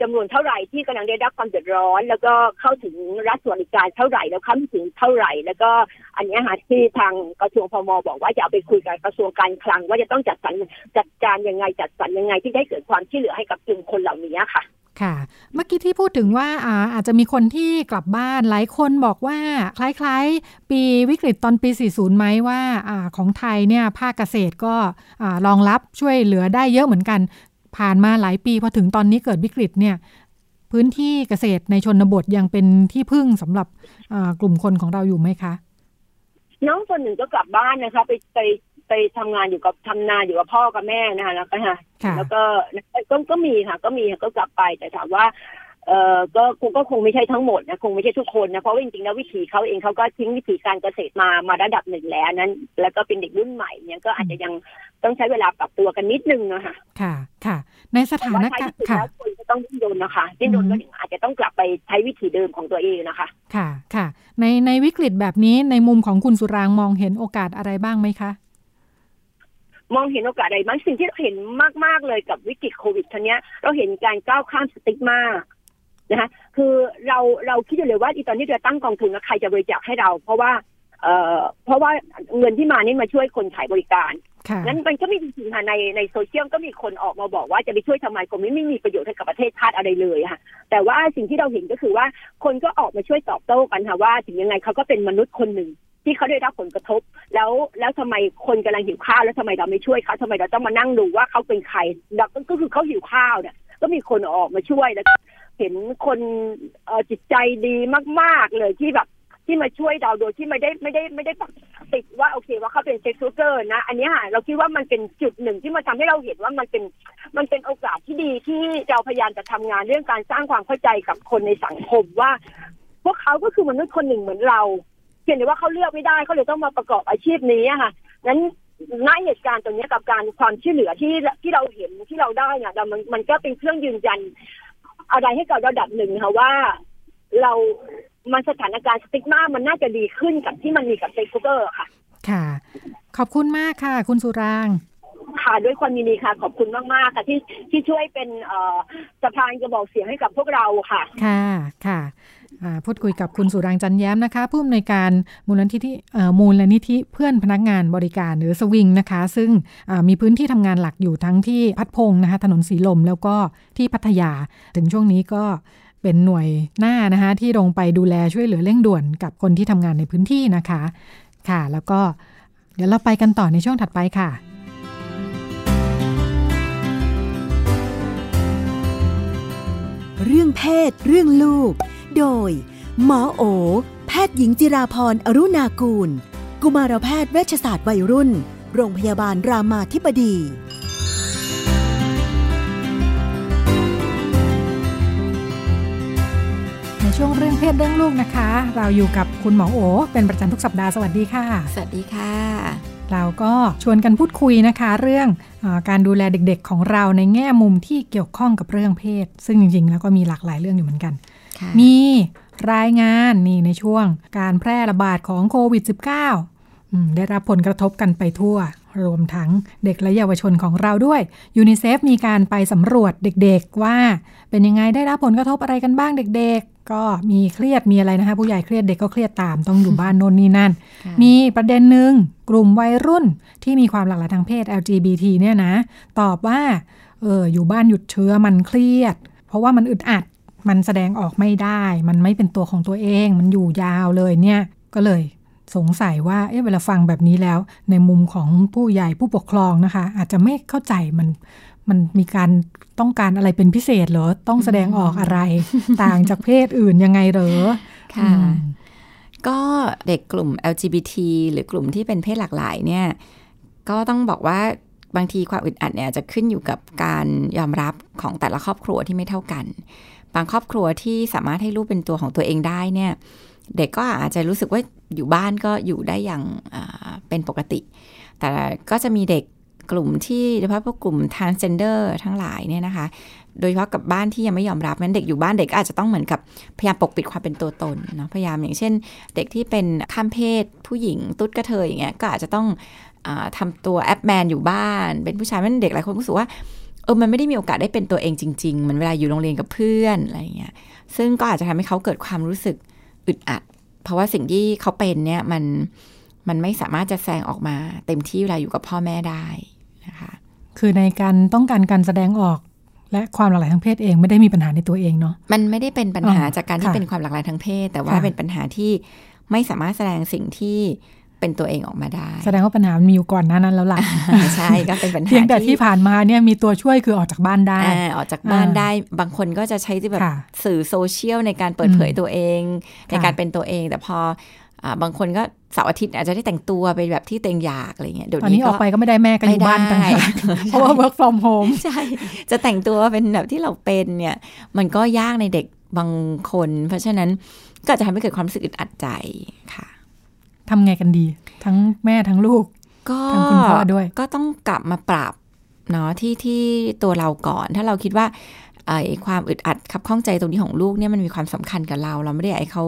จำนวนเท่าไหร่ที่กำลังได้รับความเดือดร้อนแล้วก็เข้าถึงรัฐสวัสดิการเท่าไหร่แล้วเข้าถึงเท่าไหร่แล้วก็อันนี้ค่ะที่ทางกระทรวงพม.บอกว่าจะเอาไปคุยกับกระทรวงการคลังว่าจะต้องจัดสรรจัดการยังไงจัดสรรยังไงที่ได้เกิดความช่วยเหลือให้กับกลุ่มคนเหล่านี้ค่ะค่ะเมื่อกี้ที่พูดถึงว่าอ่าอาจจะมีคนที่กลับบ้านหลายคนบอกว่าคล้ายๆปีวิกฤตตอนปีสี่สิบไหมว่าอ่าของไทยเนี่ยภาคเกษตรก็อ่ารองรับช่วยเหลือได้เยอะเหมือนกันผ่านมาหลายปีพอถึงตอนนี้เกิดวิกฤตเนี่ยพื้นที่เกษตรในชนบทยังเป็นที่พึ่งสำหรับอ่ากลุ่มคนของเราอยู่ไหมคะน้องคนหนึ่งก็กลับบ้านนะคะไปไปไปทำงานอยู่กับทำนาอยู่กับพ่อกับแม่นะคะแล้วก็ค่ะแล้วก็ก็ก็มีค่ะก็มีก็กลับไปแต่ถามว่าเออก็คงก็คงไม่ใช่ทั้งหมดนะคงไม่ใช่ทุกคนนะเพราะว่าจริงๆแล้ววิถีเขาเองเขาก็ทิ้งวิถีการเกษตรมามาระดับหนึ่งแล้วนั้นแล้วก็เป็นเด็กรุ่นใหม่เนี่ยก็อาจจะยังต้องใช้เวลาปรับตัวกันนิดนึงนะคะค่ะค่ะในสถานการณ์ค่ะคนจะต้องดิ้นรนนะคะดิ้นรนก็อาจจะต้องกลับไปใช้วิถีเดิมของตัวเองนะคะค่ะค่ะในในวิกฤตแบบนี้ในมุมของคุณสุรางมองเห็นโอกาสอะไรบ้างไหมคะมองเห็นโอกาสอะไรบ้างสิ่งที่เราเห็นมากๆเลยกับวิกฤตโควิดครั้งนี้เราเห็นการก้าวข้ามสติ๊กมานะคะคือเราเราคิดอยู่เลยว่าอีตอนนี้จะตั้งกองทุนแล้วใครจะบริจาคให้เราเพราะว่าเอ่อเพราะว่าเงินที่มานี่มาช่วยคนขายบริการนั้นมันก็มีจริงๆค่ะในในโซเชียลก็มีคนออกมาบอกว่าจะไปช่วยทำไมก็ไม่มีประโยชน์ให้กับประเทศชาติอะไรเลยค่ะแต่ว่าสิ่งที่เราเห็นก็คือว่าคนก็ออกมาช่วยตอบโต้กันค่ะว่าถึงยังไงเขาก็เป็นมนุษย์คนหนึ่งที่เขาได้รับผลกระทบแล้วแล้วทำไมคนกำลังหิวข้าวแล้วทำไมเราไม่ช่วยเขาทำไมเราต้องมานั่งดูว่าเขาเป็นใครก็คือเขาหิวข้าวเนี่ยก็มีคนออกมาช่วยแล้วเห็นคนจิตใจดีมากๆเลยที่แบบที่มาช่วยเราโดยที่ไม่ได้ไม่ได้ไม่ได้ติดว่าโอเคว่าเขาเป็นเซ็กซ์เวิร์กเกอร์นะอันนี้ค่ะเราคิดว่ามันเป็นจุดหนึ่งที่มาทำให้เราเห็นว่ามันเป็นมันเป็นโอกาสที่ดีที่เราพยายามจะทำงานเรื่องการสร้างความเข้าใจกับคนในสังคมว่าพวกเขาก็คือมนุษย์คนหนึ่งเหมือนเราเพียงแต่ว่าเขาเลือกไม่ได้เขาเลยต้องมาประกอบอาชีพนี้ค่ะงั้นในเหตุการณ์ตรงนี้กับการความช่วยเหลือที่ที่เราเห็นที่เราได้เนี่ยมันมันก็เป็นเครื่องยืนยันอะไรให้กับระดับหนึ่งค่ะว่าเรามันสถานการณ์สติ๊กม่ามันน่าจะดีขึ้นกับที่มันมีกับเซ็กซ์เวิร์กเกอร์ค่ะค่ะขอบคุณมากค่ะคุณสุรางค่ะด้วยความยินดีค่ะขอบคุณมากๆค่ะที่ที่ช่วยเป็นเอ่อสะพานกระบอกเสียงให้กับพวกเราค่ะค่ะค่ะพูดคุยกับคุณสุรางจันแย้มนะคะผู้อำนวยการมูลนิธิมูลนิธิเพื่อนพนักงานบริการหรือสวิงนะคะซึ่งมีพื้นที่ทำงานหลักอยู่ทั้งที่พัดพงนะคะถนนสีลมแล้วก็ที่พัทยาถึงช่วงนี้ก็เป็นหน่วยหน้านะคะที่ลงไปดูแลช่วยเหลือเร่งด่วนกับคนที่ทำงานในพื้นที่นะคะค่ะแล้วก็เดี๋ยวเราไปกันต่อในช่วงถัดไปค่ะเรื่องเพศเรื่องลูกโดยหมอโอแพทย์หญิงจิราพรอรุณากูลกุมารแพทย์เวชศาสตร์วัยรุ่นโรงพยาบาลรามาธิบดีในช่วงเรื่องเพศเรื่องลูกนะคะเราอยู่กับคุณหมอโอเป็นประจำทุกสัปดาห์สวัสดีค่ะสวัสดีค่ะ เราก็ชวนกันพูดคุยนะคะเรื่องการดูแลเด็กๆของเราในแง่มุมที่เกี่ยวข้องกับเรื่องเพศซึ่งจริงๆแล้วก็มีหลากหลายเรื่องอยู่เหมือนกันมีรายงานนี่ในช่วงการแพร่ระบาดของโควิด สิบเก้า ได้รับผลกระทบกันไปทั่วรวมทั้งเด็กและเยาวชนของเราด้วย ยูนิเซฟ มีการไปสำรวจเด็กๆว่าเป็นยังไงได้รับผลกระทบอะไรกันบ้างเด็กๆก็มีเครียดมีอะไรนะคะผู้ใหญ่เครียดเด็กก็เครียดตามต้องอยู่บ้านโน่นนี่นั่น มีประเด็นหนึ่งกลุ่มวัยรุ่นที่มีความหลากหลายทางเพศ แอล จี บี ที เนี่ยนะตอบว่าเอออยู่บ้านหยุดเชื้อมันเครียดเพราะว่ามันอึดอัดมันแสดงออกไม่ได้มันไม่เป็นตัวของตัวเองมันอยู่ยาวเลยเนี่ยก็เลยสงสัยว่าเอ๊ะเวลาฟังแบบนี้แล้วในมุมของผู้ใหญ่ผู้ปกครองนะคะอาจจะไม่เข้าใจมันมันมีการต้องการอะไรเป็นพิเศษเหรอต้องแสดงออกอะไร ต่างจากเพศอื่นยังไงเหรอ ค่ะก็เด็กกลุ่ม แอล จี บี ที หรือกลุ่มที่เป็นเพศหลากหลายเนี่ยก็ต้องบอกว่าบางทีความอึดอัดเนี่ยจะขึ้นอยู่กับการยอมรับของแต่ละครอบครัวที่ไม่เท่ากันบางครอบครัวที่สามารถให้ลูกเป็นตัวของตัวเองได้เนี่ยเด็กก็อาจจะรู้สึกว่าอยู่บ้านก็อยู่ได้อย่างเป็นปกติแต่ก็จะมีเด็กกลุ่มที่โดยเฉพาะพวกกลุ่ม transgender ทั้งหลายเนี่ยนะคะโดยเฉพาะกับบ้านที่ยังไม่ยอมรับนั้นเด็กอยู่บ้านเด็กอาจจะต้องเหมือนกับพยายามปกปิดความเป็นตัวตนเนาะพยายามอย่างเช่นเด็กที่เป็นข้ามเพศผู้หญิงตุ๊ดกระเทยอย่างเงี้ยก็อาจจะต้องอทำตัวแอปแมนอยู่บ้านเป็นผู้ชายนั้นเด็กหลายคนรู้สึกว่าเออมันไม่ได้มีโอกาสได้เป็นตัวเองจริงๆเหมือนเวลาอยู่โรงเรียนกับเพื่อนอะไรอย่างเงี้ยซึ่งก็อาจจะทำให้เขาเกิดความรู้สึกอึดอัดเพราะว่าสิ่งที่เขาเป็นเนี่ยมันมันไม่สามารถจะแสดงออกมาเต็มที่เวลาอยู่กับพ่อแม่ได้นะคะคือในการต้องการการแสดงออกและความหลากหลายทางเพศเองไม่ได้มีปัญหาในตัวเองเนาะมันไม่ได้เป็นปัญหาจากการที่เป็นความหลากหลายทางเพศแต่ว่าเป็นปัญหาที่ไม่สามารถแสดงสิ่งที่เป็นตัวเองออกมาได้แสดงว่าปัญหามันมีอยู่ก่อนหน้านั้นแล้วล่ะ ใช่ก็เป็นปัญหา เพียงแต่ที่ผ่านมาเนี่ยมีตัวช่วยคือออกจากบ้านได้ออกจากบ้านได้บางคนก็จะใช้แบบสื่อโซเชียลในการเปิดเผยตัวเองในการเป็นตัวเองแต่พอบางคนก็เสาร์อาทิตย์อาจจะได้แต่งตัวไปแบบที่ตัวเองอยากอะไรเงี้ยเดี๋ยวนี้ออกไปก็ไม่ได้แม่ก็อยู่บ้านต่างหากเพราะว่า work from home ใช่จะแต่งตัวเป็นแบบที่เราเป็นเนี่ยมันก็ยากในเด็กบางคนเพราะฉะนั้นก็จะทำให้เกิดความรู้สึกอึดอัดใจค่ะทำไงกันดีทั้งแม่ทั้งลูกทั้งคุณพ่อด้วยก็ต้องกลับมาปรับเนาะที่ที่ตัวเราก่อนถ้าเราคิดว่าไอ้ความอึดอัดขับข้องใจตรงนี้ของลูกเนี่ยมันมีความสำคัญกับเราเราไม่ได้อยากให้เขา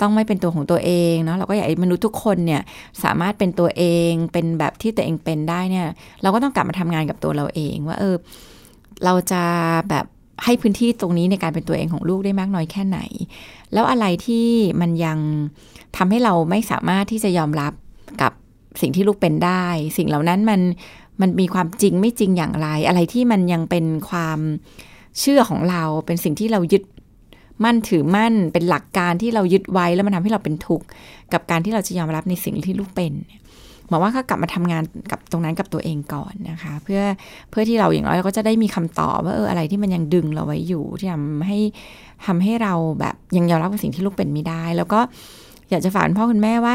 ต้องไม่เป็นตัวของตัวเองเนาะเราก็อยากให้มนุษย์ทุกคนเนี่ยสามารถเป็นตัวเองเป็นแบบที่ตัวเองเป็นได้เนี่ยเราก็ต้องกลับมาทำงานกับตัวเราเองว่าเออเราจะแบบให้พื้นที่ตรงนี้ในการเป็นตัวเองของลูกได้มากน้อยแค่ไหนแล้วอะไรที่มันยังทำให้เราไม่สามารถที่จะยอมรับกับสิ่งที่ลูกเป็นได้สิ่งเหล่านั้นมันมันมีความจริงไม่จริงอย่างไรอะไรที่มันยังเป็นความเชื่อของเราเป็นสิ่งที่เรายึดมั่นถือมั่นเป็นหลักการที่เรายึดไว้แล้วมันทำให้เราเป็นทุกข์กับการที่เราจะยอมรับในสิ่งที่ลูกเป็นหมายว่าก็กลับมาทำงานกับตรงนั้นกับตัวเองก่อนนะคะเพื่อเพื่อที่เราอย่างน้อยเราก็จะได้มีคำตอบว่าเอออะไรที่มันยังดึงเราไว้อยู่ที่ทำให้ทำให้เราแบบยังยอมรับกับสิ่งที่ลูกเป็นไม่ได้แล้วก็อยากจะฝากพ่อคุณแม่ว่า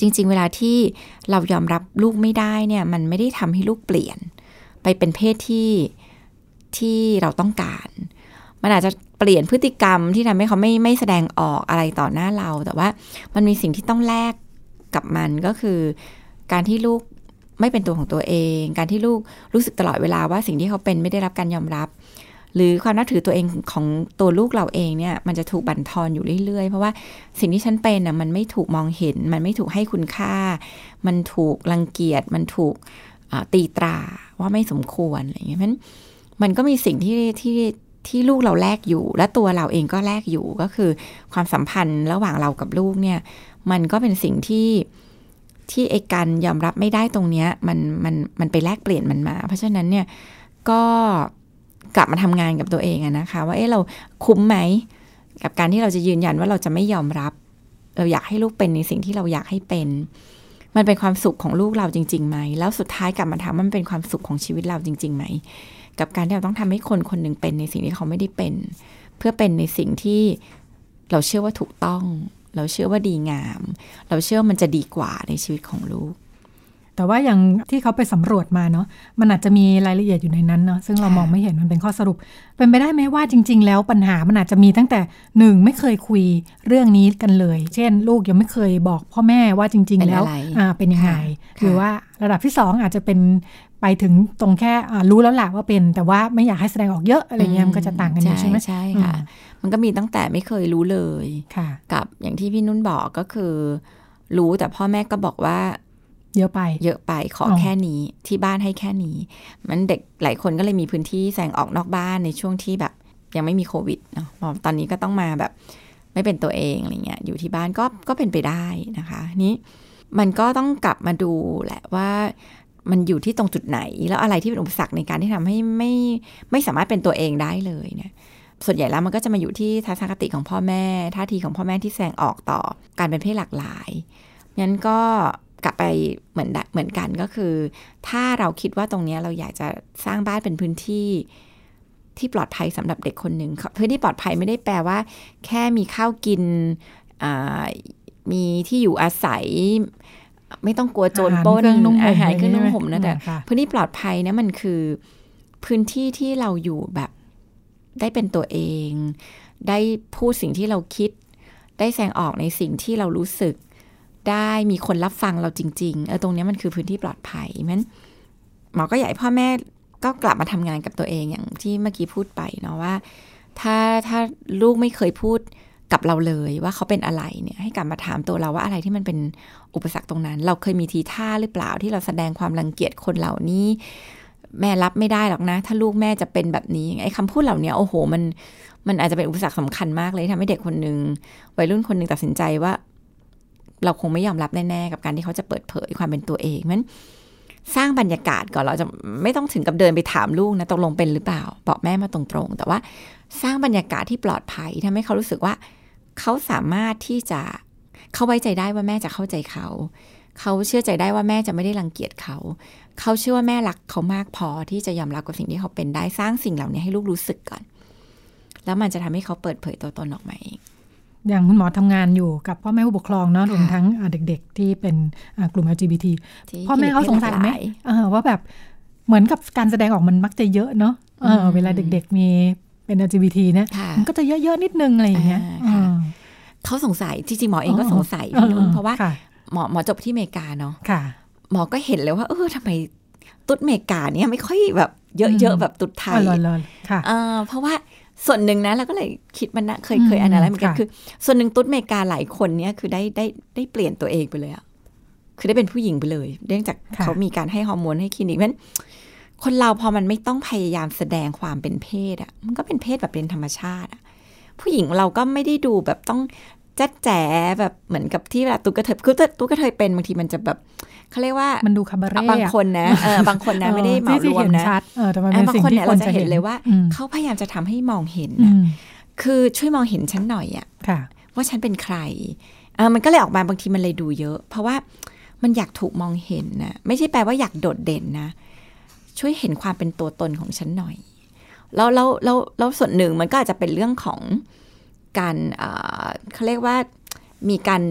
จริงๆเวลาที่เรายอมรับลูกไม่ได้เนี่ยมันไม่ได้ทำให้ลูกเปลี่ยนไปเป็นเพศที่ที่เราต้องการมันอาจจะเปลี่ยนพฤติกรรมที่ทำให้เขาไม่ไม่แสดงออกอะไรต่อหน้าเราแต่ว่ามันมีสิ่งที่ต้องแลกกับมันก็คือการที่ลูกไม่เป็นตัวของตัวเองการที่ลูกรู้สึกตลอดเวลาว่าสิ่งที่เขาเป็นไม่ได้รับการยอมรับหรือความนับถือตัวเองของตัวลูกเราเองเนี่ยมันจะถูกบั่นทอนอยู่เรื่อยๆเพราะว่าสิ่งที่ฉันเป็นน่ะมันไม่ถูกมองเห็นมันไม่ถูกให้คุณค่ามันถูกรังเกียจมันถูกตีตราว่าไม่สมควรอะไรอย่างเงี้ยเพราะฉะนั้นมันก็มีสิ่งที่ที่ที่ลูกเราแลกอยู่และตัวเราเองก็แลกอยู่ก็คือความสัมพันธ์ระหว่างเรากับลูกเนี่ยมันก็เป็นสิ่งที่ที่ไอ้การยอมรับไม่ได้ตรงเนี้ยมันมันมันไปแลกเปลี่ยนมันมาเพราะฉะนั้นเนี่ยก็กลับมาทำงานกับตัวเองนะคะว่าเอ๊ะเราคุ้มไหมกับการที่เราจะยืนยันว่าเราจะไม่ยอมรับเราอยากให้ลูกเป็นในสิ่งที่เราอยากให้เป็นมันเป็นความสุขของลูกเราจริงๆไหมแล้วสุดท้ายกลับมาถามมันเป็นความสุขของชีวิตเราจริงๆไหมกับการที่เราต้องทำให้คนคนหนึ่งเป็นในสิ่งที่เขาไม่ได้เป็นเพื่อเป็นในสิ่งที่เราเชื่อว่าถูกต้องเราเชื่อว่าดีงามเราเชื่อมันจะดีกว่าในชีวิตของลูก แต่ว่าอย่างที่เขาไปสำรวจมาเนาะมันอาจจะมีรายละเอียดอยู่ในนั้นเนาะซึ่งเรามองไม่เห็นมันเป็นข้อสรุปเป็นไปได้ไหมว่าจริงๆแล้วปัญหามันอาจจะมีตั้งแต่หนึ่งไม่เคยคุยเรื่องนี้กันเลยเช่นลูกยังไม่เคยบอกพ่อแม่ว่าจริงๆแล้วเป็นยังไงหรือว่าระดับที่สองอาจจะเป็นไปถึงตรงแค่รู้แล้วแหละว่าเป็นแต่ว่าไม่อยากให้แสดงออกเยอะอะไรเงี้ยมันก็จะต่างกันอยู่ใช่ไหมใช่ค่ะมันก็มีตั้งแต่ไม่เคยรู้เลยกับอย่างที่พี่นุ่นบอกก็คือรู้แต่พ่อแม่ก็บอกว่าเยอะไปเยอะไปขอแค่นี้ที่บ้านให้แค่นี้มันเด็กหลายคนก็เลยมีพื้นที่แสงออกนอกบ้านในช่วงที่แบบยังไม่มีโควิดเนาะตอนนี้ก็ต้องมาแบบไม่เป็นตัวเองอะไรเงี้ยอยู่ที่บ้านก็ก็เป็นไปได้นะคะนี้มันก็ต้องกลับมาดูแหละว่ามันอยู่ที่ตรงจุดไหนแล้วอะไรที่เป็นอุปสรรคในการที่ทำให้ไม่ไม่สามารถเป็นตัวเองได้เลยเนี่ยส่วนใหญ่แล้วมันก็จะมาอยู่ที่ทัศนคติของพ่อแม่ท่าทีของพ่อแม่ที่แสดงออกต่อการเป็นเพศหลากหลายงั้นก็กลับไปเหมือนเหมือนกันก็คือถ้าเราคิดว่าตรงนี้เราอยากจะสร้างบ้านเป็นพื้นที่ที่ปลอดภัยสำหรับเด็กคนหนึ่งพื้นที่ปลอดภัยไม่ได้แปลว่าแค่มีข้าวกินมีที่อยู่อาศัยไม่ต้องกลัวโจรปล้นอาหารเครื่องนุ่งห่มนะแต่พื้นที่ปลอดภัยนะมันคือพื้นที่ที่เราอยู่แบบได้เป็นตัวเองได้พูดสิ่งที่เราคิดได้แสดงออกในสิ่งที่เรารู้สึกได้มีคนรับฟังเราจริงๆเออตรงนี้มันคือพื้นที่ปลอดภัยมั้นหมอก็อยากให้พ่อแม่ก็กลับมาทำงานกับตัวเองอย่างที่เมื่อกี้พูดไปเนาะว่าถ้าถ้าลูกไม่เคยพูดกับเราเลยว่าเขาเป็นอะไรเนี่ยให้กลับมาถามตัวเราว่าอะไรที่มันเป็นอุปสรรคตรงนั้นเราเคยมีทีท่าหรือเปล่าที่เราแสดงความรังเกียจคนเหล่านี้แม่รับไม่ได้หรอกนะถ้าลูกแม่จะเป็นแบบนี้ไอ้คำพูดเหล่านี้โอ้โหมันมันอาจจะเป็นอุปสรรคสำคัญมากเลยทำให้เด็กคนนึงวัยรุ่นคนนึงตัดสินใจว่าเราคงไม่ยอมรับแน่ๆกับการที่เขาจะเปิดเผยความเป็นตัวเองมันสร้างบรรยากาศก่อนเราจะไม่ต้องถึงกับเดินไปถามลูกนะตกลงเป็นหรือเปล่าบอกแม่มาตรงๆแต่ว่าสร้างบรรยากาศที่ปลอดภัยทำให้เขารู้สึกว่าเขาสามารถที่จะเขาไว้ใจได้ว่าแม่จะเข้าใจเขาเขาเชื่อใจได้ว่าแม่จะไม่ได้รังเกียจเขาเขาเชื่อว่าแม่รักเขามากพอที่จะยอมรับกับสิ่งที่เขาเป็นได้สร้างสิ่งเหล่านี้ให้ลูกรู้สึกก่อนแล้วมันจะทำให้เขาเปิดเผยตัวตนออกมาเองอย่างคุณหมอทำงานอยู่กับพ่อแม่ผู้ปกครองเนาะรวมทั้งเด็กๆที่เป็นกลุ่ม แอล จี บี ที พ่อแม่เขาสงสัยไหมว่าแบบเหมือนกับการแสดงออกมันมักจะเยอะเนาะเวลาเด็กๆมีเป็น แอล จี บี ที เนี่ยมันก็จะเยอะๆนิดนึงอะไรอย่างเงี้ยเขาสงสัยจริงๆหมอเองก็สงสัยเพราะว่าหมอหมอจบที่อเมริกาเนาะหมอก็เห็นเลยว่าเออทำไมตุ๊ดอเมริกาเนี่ยไม่ค่อยแบบเยอะๆแบบตุ๊ดไทยเพราะว่าส่วนหนึ่งนะเราก็เลยคิดมันนะเคยเคยอันนั้นเหมือนกันคือส่วนหนึ่งตุ๊ดเมกาหลายคนเนี้ยคือได้ได้ได้เปลี่ยนตัวเองไปเลยอ่ะคือได้เป็นผู้หญิงไปเลยเนื่องจากเขามีการให้ฮอร์โมนให้คลินิกเพราะฉะนั้นคนเราพอมันไม่ต้องพยายามแสดงความเป็นเพศอ่ะมันก็เป็นเพศแบบเป็นธรรมชาติอ่ะผู้หญิงเราก็ไม่ได้ดูแบบต้องจัดแจแบบเหมือนกับที่เวลาตุ๊กกระเทยคือตุ๊กกระเทยเป็นบางทีมันจะแบบเขาเรียกว่ามันดูคาบาเร่บางคนนะเออบางคนนะไม่ได้เหมารวมนะบางคนเนี่ยเราจะเห็นเลยว่าเขาพยายามจะทำให้มองเห็นนะคือช่วยมองเห็นฉันหน่อยอ่ะว่าฉันเป็นใครอ่ามันก็เลยออกมาบางทีมันเลยดูเยอะเพราะว่ามันอยากถูกมองเห็นนะไม่ใช่แปลว่าอยากโดดเด่นนะช่วยเห็นความเป็นตัวตนของฉันหน่อยแล้วแล้วแล้วแล้วส่วนหนึ่งมันก็อาจจะเป็นเรื่องของการเขาเรียกว่ามีการ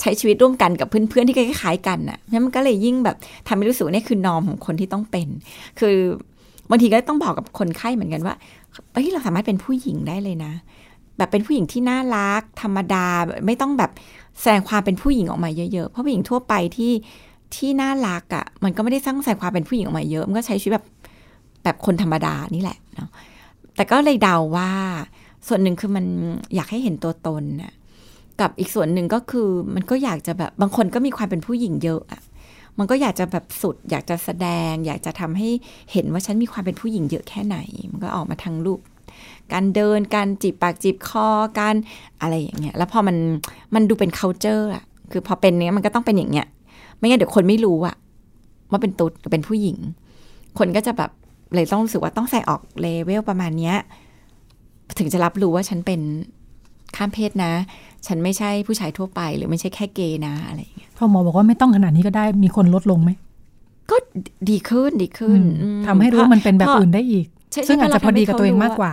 ใช้ชีวิตร่วมกันกับเพื่อนๆที่คล้ายๆกันน่ะงั้นมันก็เลยยิ่งแบบทำให้รู้สึกว่านี่คือนอร์มของคนที่ต้องเป็นคือบางทีก็ต้องบอกกับคนไข้เหมือนกันว่าเฮ้ยเราสามารถเป็นผู้หญิงได้เลยนะแบบเป็นผู้หญิงที่น่ารักธรรมดาไม่ต้องแบบแสดงความเป็นผู้หญิงออกมาเยอะๆเพราะผู้หญิงทั่วไปที่ที่น่ารักอ่ะมันก็ไม่ได้สร้างแสดงความเป็นผู้หญิงออกมาเยอะมันก็ใช้ชีวิตแบบแบบคนธรรมดานี่แหละเนาะแต่ก็เลยเดาว่าส่วนหนึ่งคือมันอยากให้เห็นตัวตนน่ะกับอีกส่วนหนึ่งก็คือมันก็อยากจะแบบบางคนก็มีความเป็นผู้หญิงเยอะอ่ะมันก็อยากจะแบบสุดอยากจะแสดงอยากจะทำให้เห็นว่าฉันมีความเป็นผู้หญิงเยอะแค่ไหนมันก็ออกมาทางรูปการเดินการจีบปากจีบคอการอะไรอย่างเงี้ยแล้วพอมันมันดูเป็น culture อ่ะคือพอเป็นเนี้ยมันก็ต้องเป็นอย่างเงี้ยไม่งั้นเดี๋ยวคนไม่รู้อ่ะว่าเป็นตุ๊ดหรือเป็นผู้หญิงคนก็จะแบบเลยต้องรู้สึกว่าต้องใส่ออกเลเวลประมาณเนี้ยถึงจะรับรู้ว่าฉันเป็นข้ามเพศนะฉันไม่ใช่ผู้ชายทั่วไปหรือไม่ใช่แค่เกย์นะอะไรอย่างเงี้ยพอหมอบอกว่าไม่ต้องขนาดนี้ก็ได้มีคนลดลงไหมก็ดีขึ้นดีขึ้นทำให้รู้มันเป็นแบบอื่นได้อีกซึ่งอาจจะพอดีกับตัวเองมากกว่า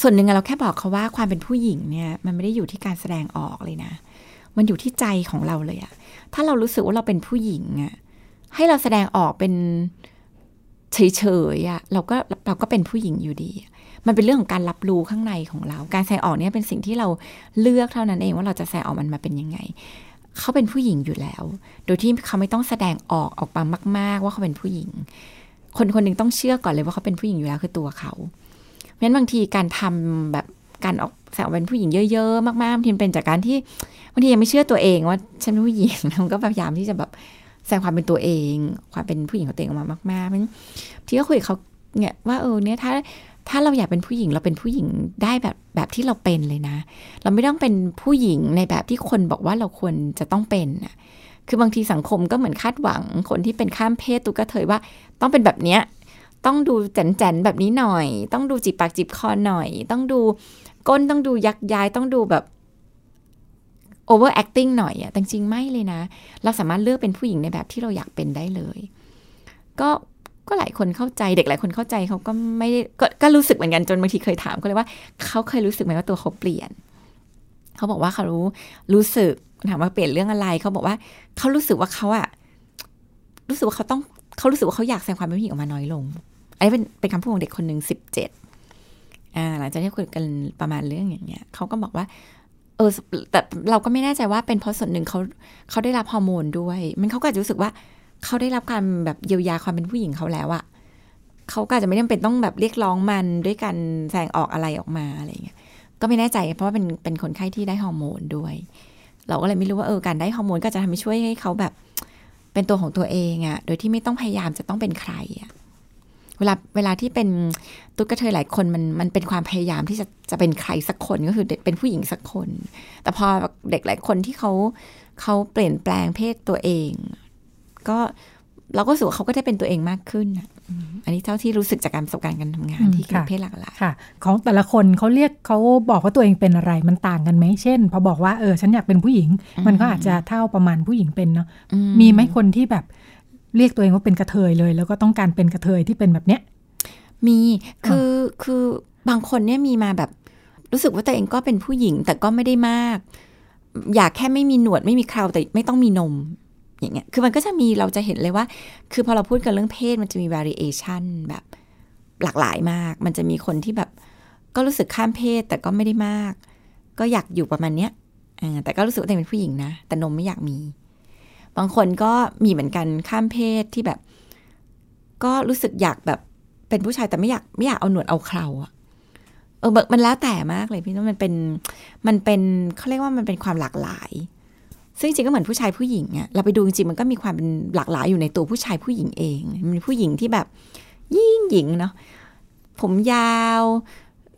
ส่วนหนึ่งเราแค่บอกเขาว่าความเป็นผู้หญิงเนี่ยมันไม่ได้อยู่ที่การแสดงออกเลยนะ มันอยู่ที่ใจของเราเลยอะถ้าเรารู้สึกว่าเราเป็นผู้หญิงอะให้เราแสดงออกเป็นเฉยๆอะเราก็เราก็เป็นผู้หญิงอยู่ดีมันเป็นเรื่องของการรับรู้ข้างในของเราการแสดงออกเนี่ยเป็นสิ่งที่เราเลือกเท่านั้นเองว่าเราจะแสดงออกมันมาเป็นยังไงเขาเป็นผู้หญิงอยู่แล้วโดยที่เขาไม่ต้องแสดงออกออกมามากๆว่าเขาเป็นผู้หญิงคนคนหนึ่งต้องเชื่อก่อนเลยว่าเขาเป็นผู้หญิงอยู่แล้วคือตัวเขาเพราะฉะนั้นบางทีการทำแบบการออกแสดงเป็นผู้หญิงเยอะๆมากๆบางทีเป็นจากการที่บางทียังไม่เชื่อตัวเองว่าฉันเป็นผู้หญิงเราก็พยายามที่จะแบบแสดงความเป็นตัวเองความเป็นผู้หญิงของตัวเองออกมามากๆเพราะฉะนั้นพี่ก็คุยกับเขาเนี่ยว่าเออเนี่ยถ้าถ้าเราอยากเป็นผู้หญิงเราเป็นผู้หญิงได้แบบแบบที่เราเป็นเลยนะเราไม่ต้องเป็นผู้หญิงในแบบที่คนบอกว่าเราควรจะต้องเป็นน่ะคือบางทีสังคมก็เหมือนคาดหวังคนที่เป็นข้ามเพศตุ๊กเถยว่าต้องเป็นแบบเนี้ยต้องดูแจ๋นๆแบบนี้หน่อยต้องดูจีบปากจีบคอหน่อยต้องดูก้นต้องดูยักย้ายต้องดูแบบ โอเวอร์แอคติ้ง หน่อยอ่ะแต่จริงไม่เลยนะเราสามารถเลือกเป็นผู้หญิงในแบบที่เราอยากเป็นได้เลยก็ก็หลายคนเข้าใจเด็กหลายคนเข้าใจเขาก็ไม่ได้ ก, ก็รู้สึกเหมือนกันจนบางทีเคยถามก็เลยว่าเขาเคยรู้สึกไหมว่าตัวเขาเปลี่ยนเขาบอกว่าเขารู้รู้สึกถามว่าเปลี่ยนเรื่องอะไรเขาบอกว่าเขารู้สึกว่าเขาอะรู้สึกว่าเขาต้องเขารู้สึกว่าเขาอยากแสดงความเป็นผู้หญิงออกมาน้อยลงอันนี้เป็นเป็นคำพูดของเด็กคนหนึ่งสิบเจ็ดอ่าหลังจากที่คุยกันประมาณเรื่องอย่างเงี้ยเขาก็บอกว่าเออแต่เราก็ไม่แน่ใจว่าเป็นเพราะส่วนหนึ่งเขาเขาได้รับฮอร์โมนด้วยมันเขาก็จะรู้สึกว่าเขาได้รับการแบบเยียวยาความเป็นผู้หญิงเขาแล้วอะเขาก็อาจจะไม่จำเป็นต้องแบบเรียกร้องมันด้วยการแสดงออกอะไรออกมาอะไรอย่างเงี้ยก็ไม่แน่ใจเพราะว่าเป็นเป็นคนไข้ที่ได้ฮอร์โมนด้วยเราก็เลยไม่รู้ว่าเออการได้ฮอร์โมนก็จะทำให้ช่วยให้เขาแบบเป็นตัวของตัวเองอะโดยที่ไม่ต้องพยายามจะต้องเป็นใครอะเวลาเวลาที่เป็นตุ๊กเทยหลายคนมันมันเป็นความพยายามที่จะจะเป็นใครสักคนก็คือเป็นผู้หญิงสักคนแต่พอเด็กหลายคนที่เขาเขาเปลี่ยนแปลงเพศตัวเองก็เราก็รู้สึกว่าเขาก็ได้เป็นตัวเองมากขึ้นอันนี้เท่าที่รู้สึกจากการประสบการณ์การทำงานที่กลุ่มเพศหลากหลายของแต่ละคนเขาเรียกเขาบอกว่าตัวเองเป็นอะไรมันต่างกันไหมเช่นพอบอกว่าเออฉันอยากเป็นผู้หญิงมันก็อาจจะเท่าประมาณผู้หญิงเป็นเนาะมีไหมคนที่แบบเรียกตัวเองว่าเป็นกระเทยเลยแล้วก็ต้องการเป็นกระเทยที่เป็นแบบเนี้ยมีคือคือบางคนเนี่ยมีมาแบบรู้สึกว่าตัวเองก็เป็นผู้หญิงแต่ก็ไม่ได้มากอยากแค่ไม่มีหนวดไม่มีเคราแต่ไม่ต้องมีนมอย่างเงี้ยคือมันก็จะมีเราจะเห็นเลยว่าคือพอเราพูดกันเรื่องเพศมันจะมี variation แบบหลากหลายมากมันจะมีคนที่แบบก็รู้สึกข้ามเพศแต่ก็ไม่ได้มากก็อยากอยู่ประมาณเนี้ยแต่ก็รู้สึกว่าตัวเองเป็นผู้หญิงนะแต่นมไม่อยากมีบางคนก็มีเหมือนกันข้ามเพศที่แบบก็รู้สึกอยากแบบเป็นผู้ชายแต่ไม่อยากไม่อยากเอาหนวดเอาเคราอะเออมันแล้วแต่มากเลยพี่น้องมันเป็นมันเป็นเขาเรียกว่ามันเป็นความหลากหลายซึ่งจริงก็เหมือนผู้ชายผู้หญิงอะเราไปดูจริงมันก็มีความเป็นหลากหลายอยู่ในตัวผู้ชายผู้หญิงเองมันผู้หญิงที่แบบยิ่งหญิงเนาะผมยาว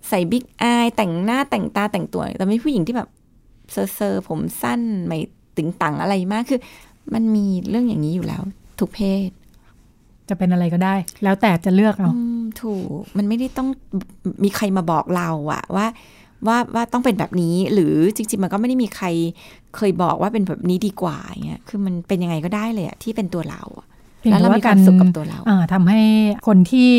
ใส่บิ๊กอายแต่งหน้าแต่งตาแต่งตัวแต่ไม่ผู้หญิงที่แบบเซอร์เซอร์ผมสั้นไม่ตึงตังอะไรมากคือมันมีเรื่องอย่างนี้อยู่แล้วทุกเพศจะเป็นอะไรก็ได้แล้วแต่จะเลือกเอาถูกมันไม่ได้ต้องมีใครมาบอกเราอะว่าว่าว่าต้องเป็นแบบนี้หรือจริงๆมันก็ไม่ได้มีใครเคยบอกว่าเป็นแบบนี้ดีกว่าอย่างเงี้ยคือมันเป็นยังไงก็ได้เลยอะที่เป็นตัวเราแล้วเรามีความสุขกับตัวเราทำให้คนที่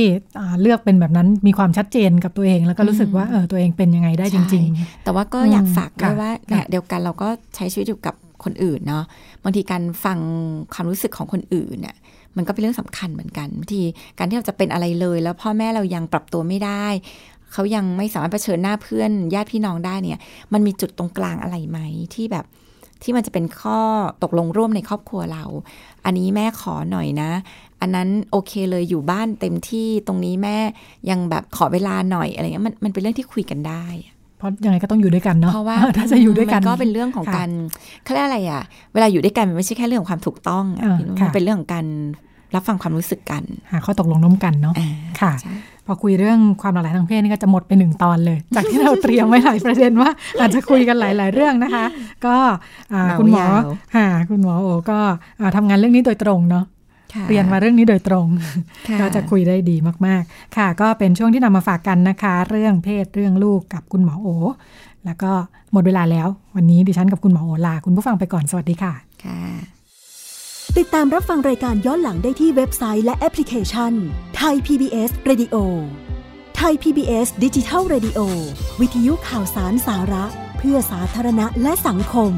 เลือกเป็นแบบนั้นมีความชัดเจนกับตัวเองแล้วก็รู้สึกว่าเออตัวเองเป็นยังไงได้จริงๆแต่ว่าก็อยากฝากด้วยว่าเดียวกันเราก็ใช้ชีวิตอยู่กับคนอื่นเนาะบางทีการฟังความรู้สึกของคนอื่นเนี่ยมันก็เป็นเรื่องสำคัญเหมือนกันบางทีการที่เราจะเป็นอะไรเลยแล้วพ่อแม่เรายังปรับตัวไม่ได้เขายังไม่สามารถเผชิญหน้าเพื่อนญาติพี่น้องได้เนี่ยมันมีจุดตรงกลางอะไรไหมที่แบบที่มันจะเป็นข้อตกลงร่วมในครอบครัวเราอันนี้แม่ขอหน่อยนะอันนั้นโอเคเลยอยู่บ้านเต็มที่ตรงนี้แม่ยังแบบขอเวลาหน่อยอะไรเงี้ยมันมันเป็นเรื่องที่คุยกันได้เพราะยังไงก็ต้องอยู่ด้วยกันเนาะเพราะว่าถ้าจะอยู่ด้วยกันก็เป็นเรื่องของการเขาเรียกอะไรอ่ะเวลาอยู่ด้วยกันมันไม่ใช่แค่เรื่องของความถูกต้องมันเป็นเรื่องของการรับฟังความรู้สึกกันหาข้อตกลงร่วมกันเนาะค่ะพอคุยเรื่องความหลากหลายทางเพศนี่ก็จะหมดไปหนึ่งตอนเลยจากที่เราเตรียมไว้หลายประเด็นว่าอาจจะคุยกันหลายๆเรื่องนะคะก็คุณหมอค่ะคุณหมอโอก็ทำงานเรื่องนี้โดยตรงเนาะเรียนมาเรื่องนี้โดยตรงก็จะคุยได้ดีมากๆค่ะก็เป็นช่วงที่นำมาฝากกันนะคะเรื่องเพศเรื่องลูกกับคุณหมอโอแล้วก็หมดเวลาแล้ววันนี้ดิฉันกับคุณหมอโอลาคุณผู้ฟังไปก่อนสวัสดีค่ะติดตามรับฟังรายการย้อนหลังได้ที่เว็บไซต์และแอปพลิเคชัน Thai พี บี เอส Radio Thai พี บี เอส Digital Radio วิทยุข่าวสารสาระเพื่อสาธารณะและสังคม